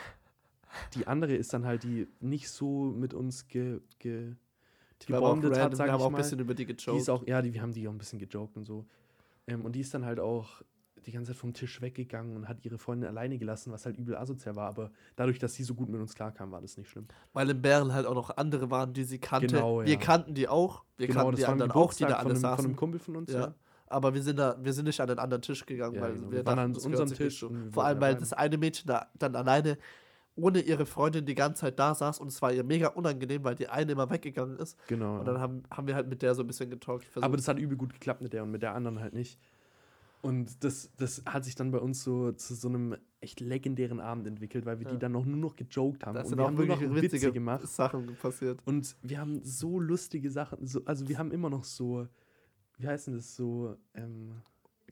die andere ist dann halt die nicht so mit uns ge... ge- die gebondet hat, random, sag ich mal. Wir haben auch ein bisschen über die gejoked. Die ist auch, ja, die, wir haben die auch ein bisschen gejoked und so. Ähm, und die ist dann halt auch die ganze Zeit vom Tisch weggegangen und hat ihre Freundin alleine gelassen, was halt übel asozial war. Aber dadurch, dass sie so gut mit uns klarkam, war das nicht schlimm. Weil in Bären halt auch noch andere waren, die sie kannte. Genau, ja. Wir kannten die auch. Wir genau, kannten die anderen auch, die da alle saßen. Von einem Kumpel von uns, ja. ja. Aber wir sind, da, wir sind nicht an den anderen Tisch gegangen, ja, weil genau. wir, wir waren an unserem Tisch. Und vor allem, weil das eine Mädchen da dann alleine ohne ihre Freundin die ganze Zeit da saß und es war ihr mega unangenehm, weil die eine immer weggegangen ist. Genau. Und dann haben, haben wir halt mit der so ein bisschen getalkt. Versucht. Aber das hat übel gut geklappt mit der und mit der anderen halt nicht. Und das, das hat sich dann bei uns so zu so einem echt legendären Abend entwickelt, weil wir ja. die dann noch, nur noch gejoked haben. Das und sind wir auch haben wirklich nur noch Witze witzige gemacht. Sachen passiert. Und wir haben so lustige Sachen, so, also wir haben immer noch so, wie heißen das so? Ähm,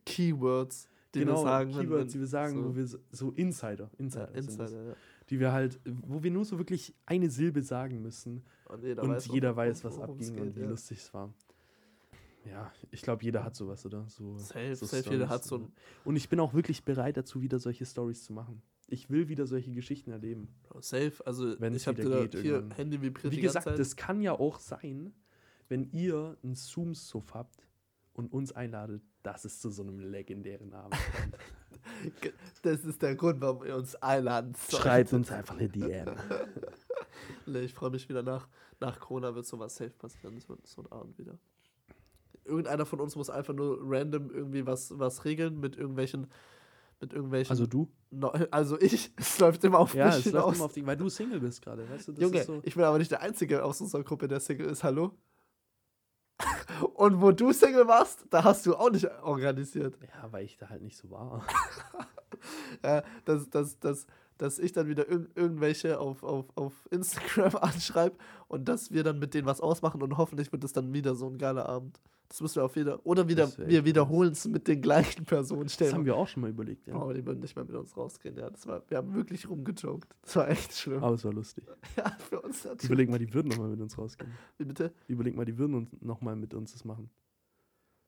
Keywords, die genau, wir sagen. Keywords, die wir sagen, so. Wo wir so, so Insider, Insider, ja, Insider sind, ja. Die wir halt, wo wir nur so wirklich eine Silbe sagen müssen und jeder und weiß, jeder um, weiß, was abging geht, und wie ja. lustig es war. Ja, ich glaube, jeder hat sowas, oder? So, safe, so safe, Storys. Jeder hat so. Und ich bin auch wirklich bereit dazu, wieder solche Storys zu machen. Ich will wieder solche Geschichten erleben. Safe, also wenn ich habe hier irgendwann. Handy vibriert. Wie gesagt, Zeit. Das kann ja auch sein, wenn ihr einen Zoom-Suff habt und uns einladet, dass es zu so einem legendären Abend kommt. Das ist der Grund, warum ihr uns einladen sollt. Schreibt uns einfach eine D M. Ich freue mich wieder nach, nach Corona wird sowas safe passieren. Das wird so ein Abend wieder. Irgendeiner von uns muss einfach nur random irgendwie was, was regeln mit irgendwelchen, mit irgendwelchen. Also du? No, also ich. Es läuft immer auf ja, mich es hinaus. Läuft immer auf dich, weil du Single bist gerade. Weißt du, das Junge, ist so. Ich bin aber nicht der Einzige aus unserer Gruppe, der Single ist. Hallo? Und wo du Single warst, da hast du auch nicht organisiert. Ja, weil ich da halt nicht so war. ja, das, das, das. Dass ich dann wieder ir- irgendwelche auf, auf, auf Instagram anschreibe und dass wir dann mit denen was ausmachen und hoffentlich wird es dann wieder so ein geiler Abend. Das müssen wir auf wieder. Oder wieder, wir wiederholen es mit den gleichen Personen. Stellen. Das haben wir auch schon mal überlegt, ja. Aber oh, die würden nicht mehr mit uns rausgehen, ja. Das war, wir haben wirklich rumgejoked. Das war echt schlimm. Aber es war lustig. Ja, für uns natürlich. Überleg mal, die würden nochmal mit uns rausgehen. Wie bitte? Überleg mal, die würden nochmal mit uns das machen.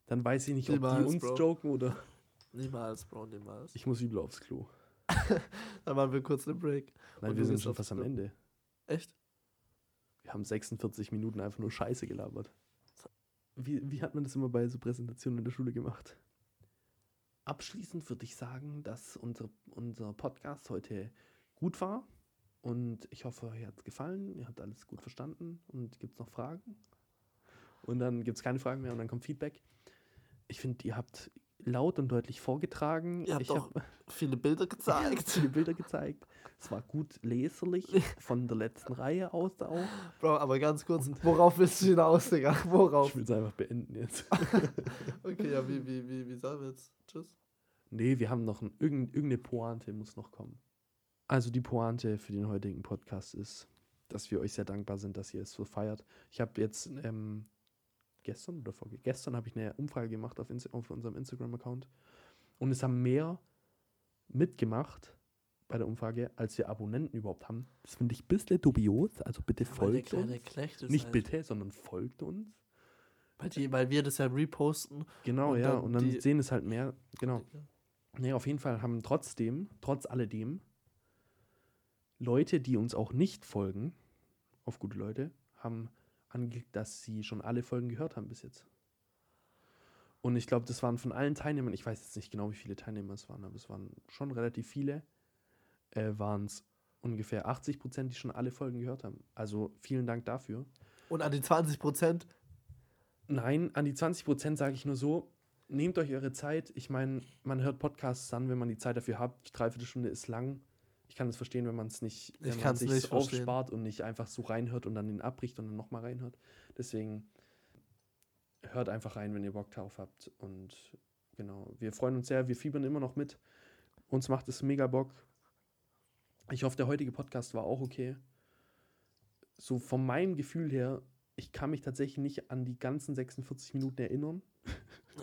Dann weiß ich nicht, ob niemals, die uns Bro. Joken oder... Niemals, Bro, niemals. Ich muss übel aufs Klo. Dann machen wir kurz einen Break. Nein, und wir sind schon fast am Ende. Echt? Wir haben sechsundvierzig Minuten einfach nur Scheiße gelabert. Wie, wie hat man das immer bei so Präsentationen in der Schule gemacht? Abschließend würde ich sagen, dass unser, unser Podcast heute gut war. Und ich hoffe, euch hat es gefallen. Ihr habt alles gut verstanden. Und gibt es noch Fragen? Und dann gibt es keine Fragen mehr und dann kommt Feedback. Ich finde, ihr habt... laut und deutlich vorgetragen. Ihr habt ich habe viele Bilder gezeigt. viele Bilder gezeigt. Es war gut leserlich, von der letzten Reihe aus auch. Bro, aber ganz kurz, und worauf willst du hinaus, Digga? Worauf? Ich will es einfach beenden jetzt. Okay, ja, wie, wie, wie, wie sagen wir jetzt? Tschüss. Nee, wir haben noch ein, irgendeine Pointe muss noch kommen. Also die Pointe für den heutigen Podcast ist, dass wir euch sehr dankbar sind, dass ihr es so feiert. Ich habe jetzt ähm, gestern oder vorgestern habe ich eine Umfrage gemacht auf, Inst- auf unserem Instagram-Account und es haben mehr mitgemacht bei der Umfrage, als wir Abonnenten überhaupt haben. Das finde ich ein bisschen dubios, also bitte ja, folgt uns. Klecht ist nicht halt bitte, sondern folgt uns. Weil, die, weil wir das ja reposten. Genau, und ja, dann und dann sehen es halt mehr. Genau. Nee, auf jeden Fall haben trotzdem, trotz alledem, Leute, die uns auch nicht folgen, auf gute Leute, haben angelegt, dass sie schon alle Folgen gehört haben bis jetzt. Und ich glaube, das waren von allen Teilnehmern, ich weiß jetzt nicht genau, wie viele Teilnehmer es waren, aber es waren schon relativ viele, äh, waren es ungefähr achtzig Prozent, die schon alle Folgen gehört haben. Also vielen Dank dafür. Und an die zwanzig Prozent? Nein, an die zwanzig Prozent sage ich nur so, nehmt euch eure Zeit. Ich meine, man hört Podcasts an, wenn man die Zeit dafür hat. Dreiviertel Stunde ist lang. Ich kann es verstehen, wenn man es nicht, wenn man sich aufspart und nicht einfach so reinhört und dann den abbricht und dann nochmal reinhört. Deswegen hört einfach rein, wenn ihr Bock drauf habt. Und genau, wir freuen uns sehr. Wir fiebern immer noch mit. Uns macht es mega Bock. Ich hoffe, der heutige Podcast war auch okay. So von meinem Gefühl her, ich kann mich tatsächlich nicht an die ganzen sechsundvierzig Minuten erinnern.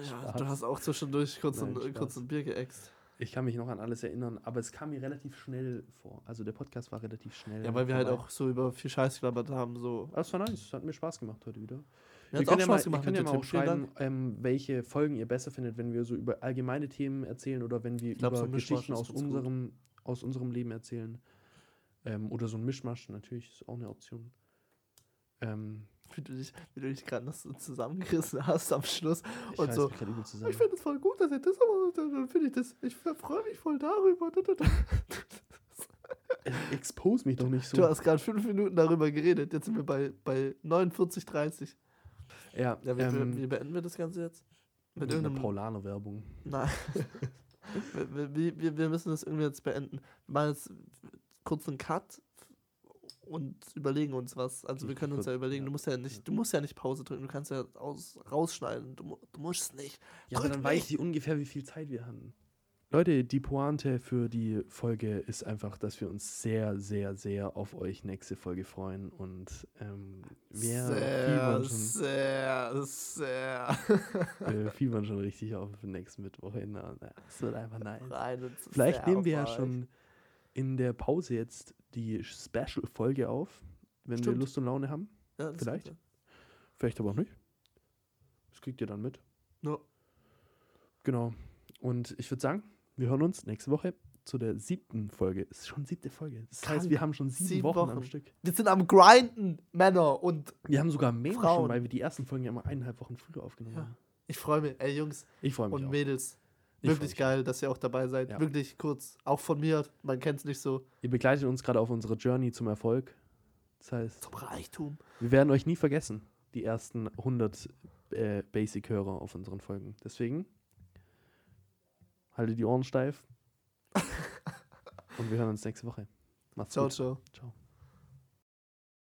Ja, du hast auch zwischendurch kurz, Nein, ein, kurz ein Bier geäxt. Ich kann mich noch an alles erinnern, aber es kam mir relativ schnell vor. Also der Podcast war relativ schnell. Ja, weil wir vorbei. halt auch so über viel Scheiß geklappert haben. So. Das war nice, das hat mir Spaß gemacht heute wieder. Ja, ihr könnt ja mal, ihr könnt ja mal auch schreiben, ähm, welche Folgen ihr besser findet, wenn wir so über allgemeine Themen erzählen oder wenn wir glaub, über so Geschichten aus unserem, aus unserem Leben erzählen. Ähm, oder so ein Mischmasch, natürlich, ist auch eine Option. Ähm, Wie du dich, wie du dich gerade noch so zusammengerissen hast am Schluss. Ich und weiß, so, ich, ich finde es voll gut, dass ihr das aber dann finde ich das, ich freue mich voll darüber. Expose mich doch nicht so. Du hast gerade fünf Minuten darüber geredet, jetzt sind wir bei, bei neunundvierzig dreißig. Ja, ja wie, ähm, wie beenden wir das Ganze jetzt? Mit, mit irgendeiner Paulaner-Werbung. Nein. wir, wir, wir, wir müssen das irgendwie jetzt beenden. Wir machen jetzt kurz einen Cut. Und überlegen uns was. Also wir können uns ja überlegen, du musst ja nicht, du musst ja nicht Pause drücken, du kannst ja aus, rausschneiden. Du, du musst es nicht. Ja, aber dann weiß ich ungefähr, wie viel Zeit wir haben. Leute, die Pointe für die Folge ist einfach, dass wir uns sehr, sehr, sehr auf euch nächste Folge freuen. Und ähm, wir fiebern schon, sehr, sehr. Wir fiebern schon richtig auf den nächsten Mittwoch hin. Das wird einfach nice. Nein, vielleicht nehmen wir ja schon in der Pause jetzt die Special-Folge auf, wenn Stimmt. wir Lust und Laune haben. Ja, vielleicht. Ja. Vielleicht aber auch nicht. Das kriegt ihr dann mit. No. Genau. Und ich würde sagen, wir hören uns nächste Woche zu der siebten Folge. Es ist schon siebte Folge. Das heißt, wir haben schon sieben, sieben Wochen, Wochen am Stück. Wir sind am Grinden, Männer und wir haben sogar mehr Frauen. Schon, weil wir die ersten Folgen ja immer eineinhalb Wochen früher aufgenommen haben. Ja. Ich freue mich. Ey, Jungs ich mich und auch. Mädels. Ich Wirklich geil, dass ihr auch dabei seid. Ja. Wirklich kurz, auch von mir, man kennt es nicht so. Ihr begleitet uns gerade auf unserer Journey zum Erfolg. Das heißt, zum Reichtum. Wir werden euch nie vergessen, die ersten hundert äh, Basic-Hörer auf unseren Folgen. Deswegen, haltet die Ohren steif und wir hören uns nächste Woche. Macht's ciao, gut. Ciao, ciao. Ciao.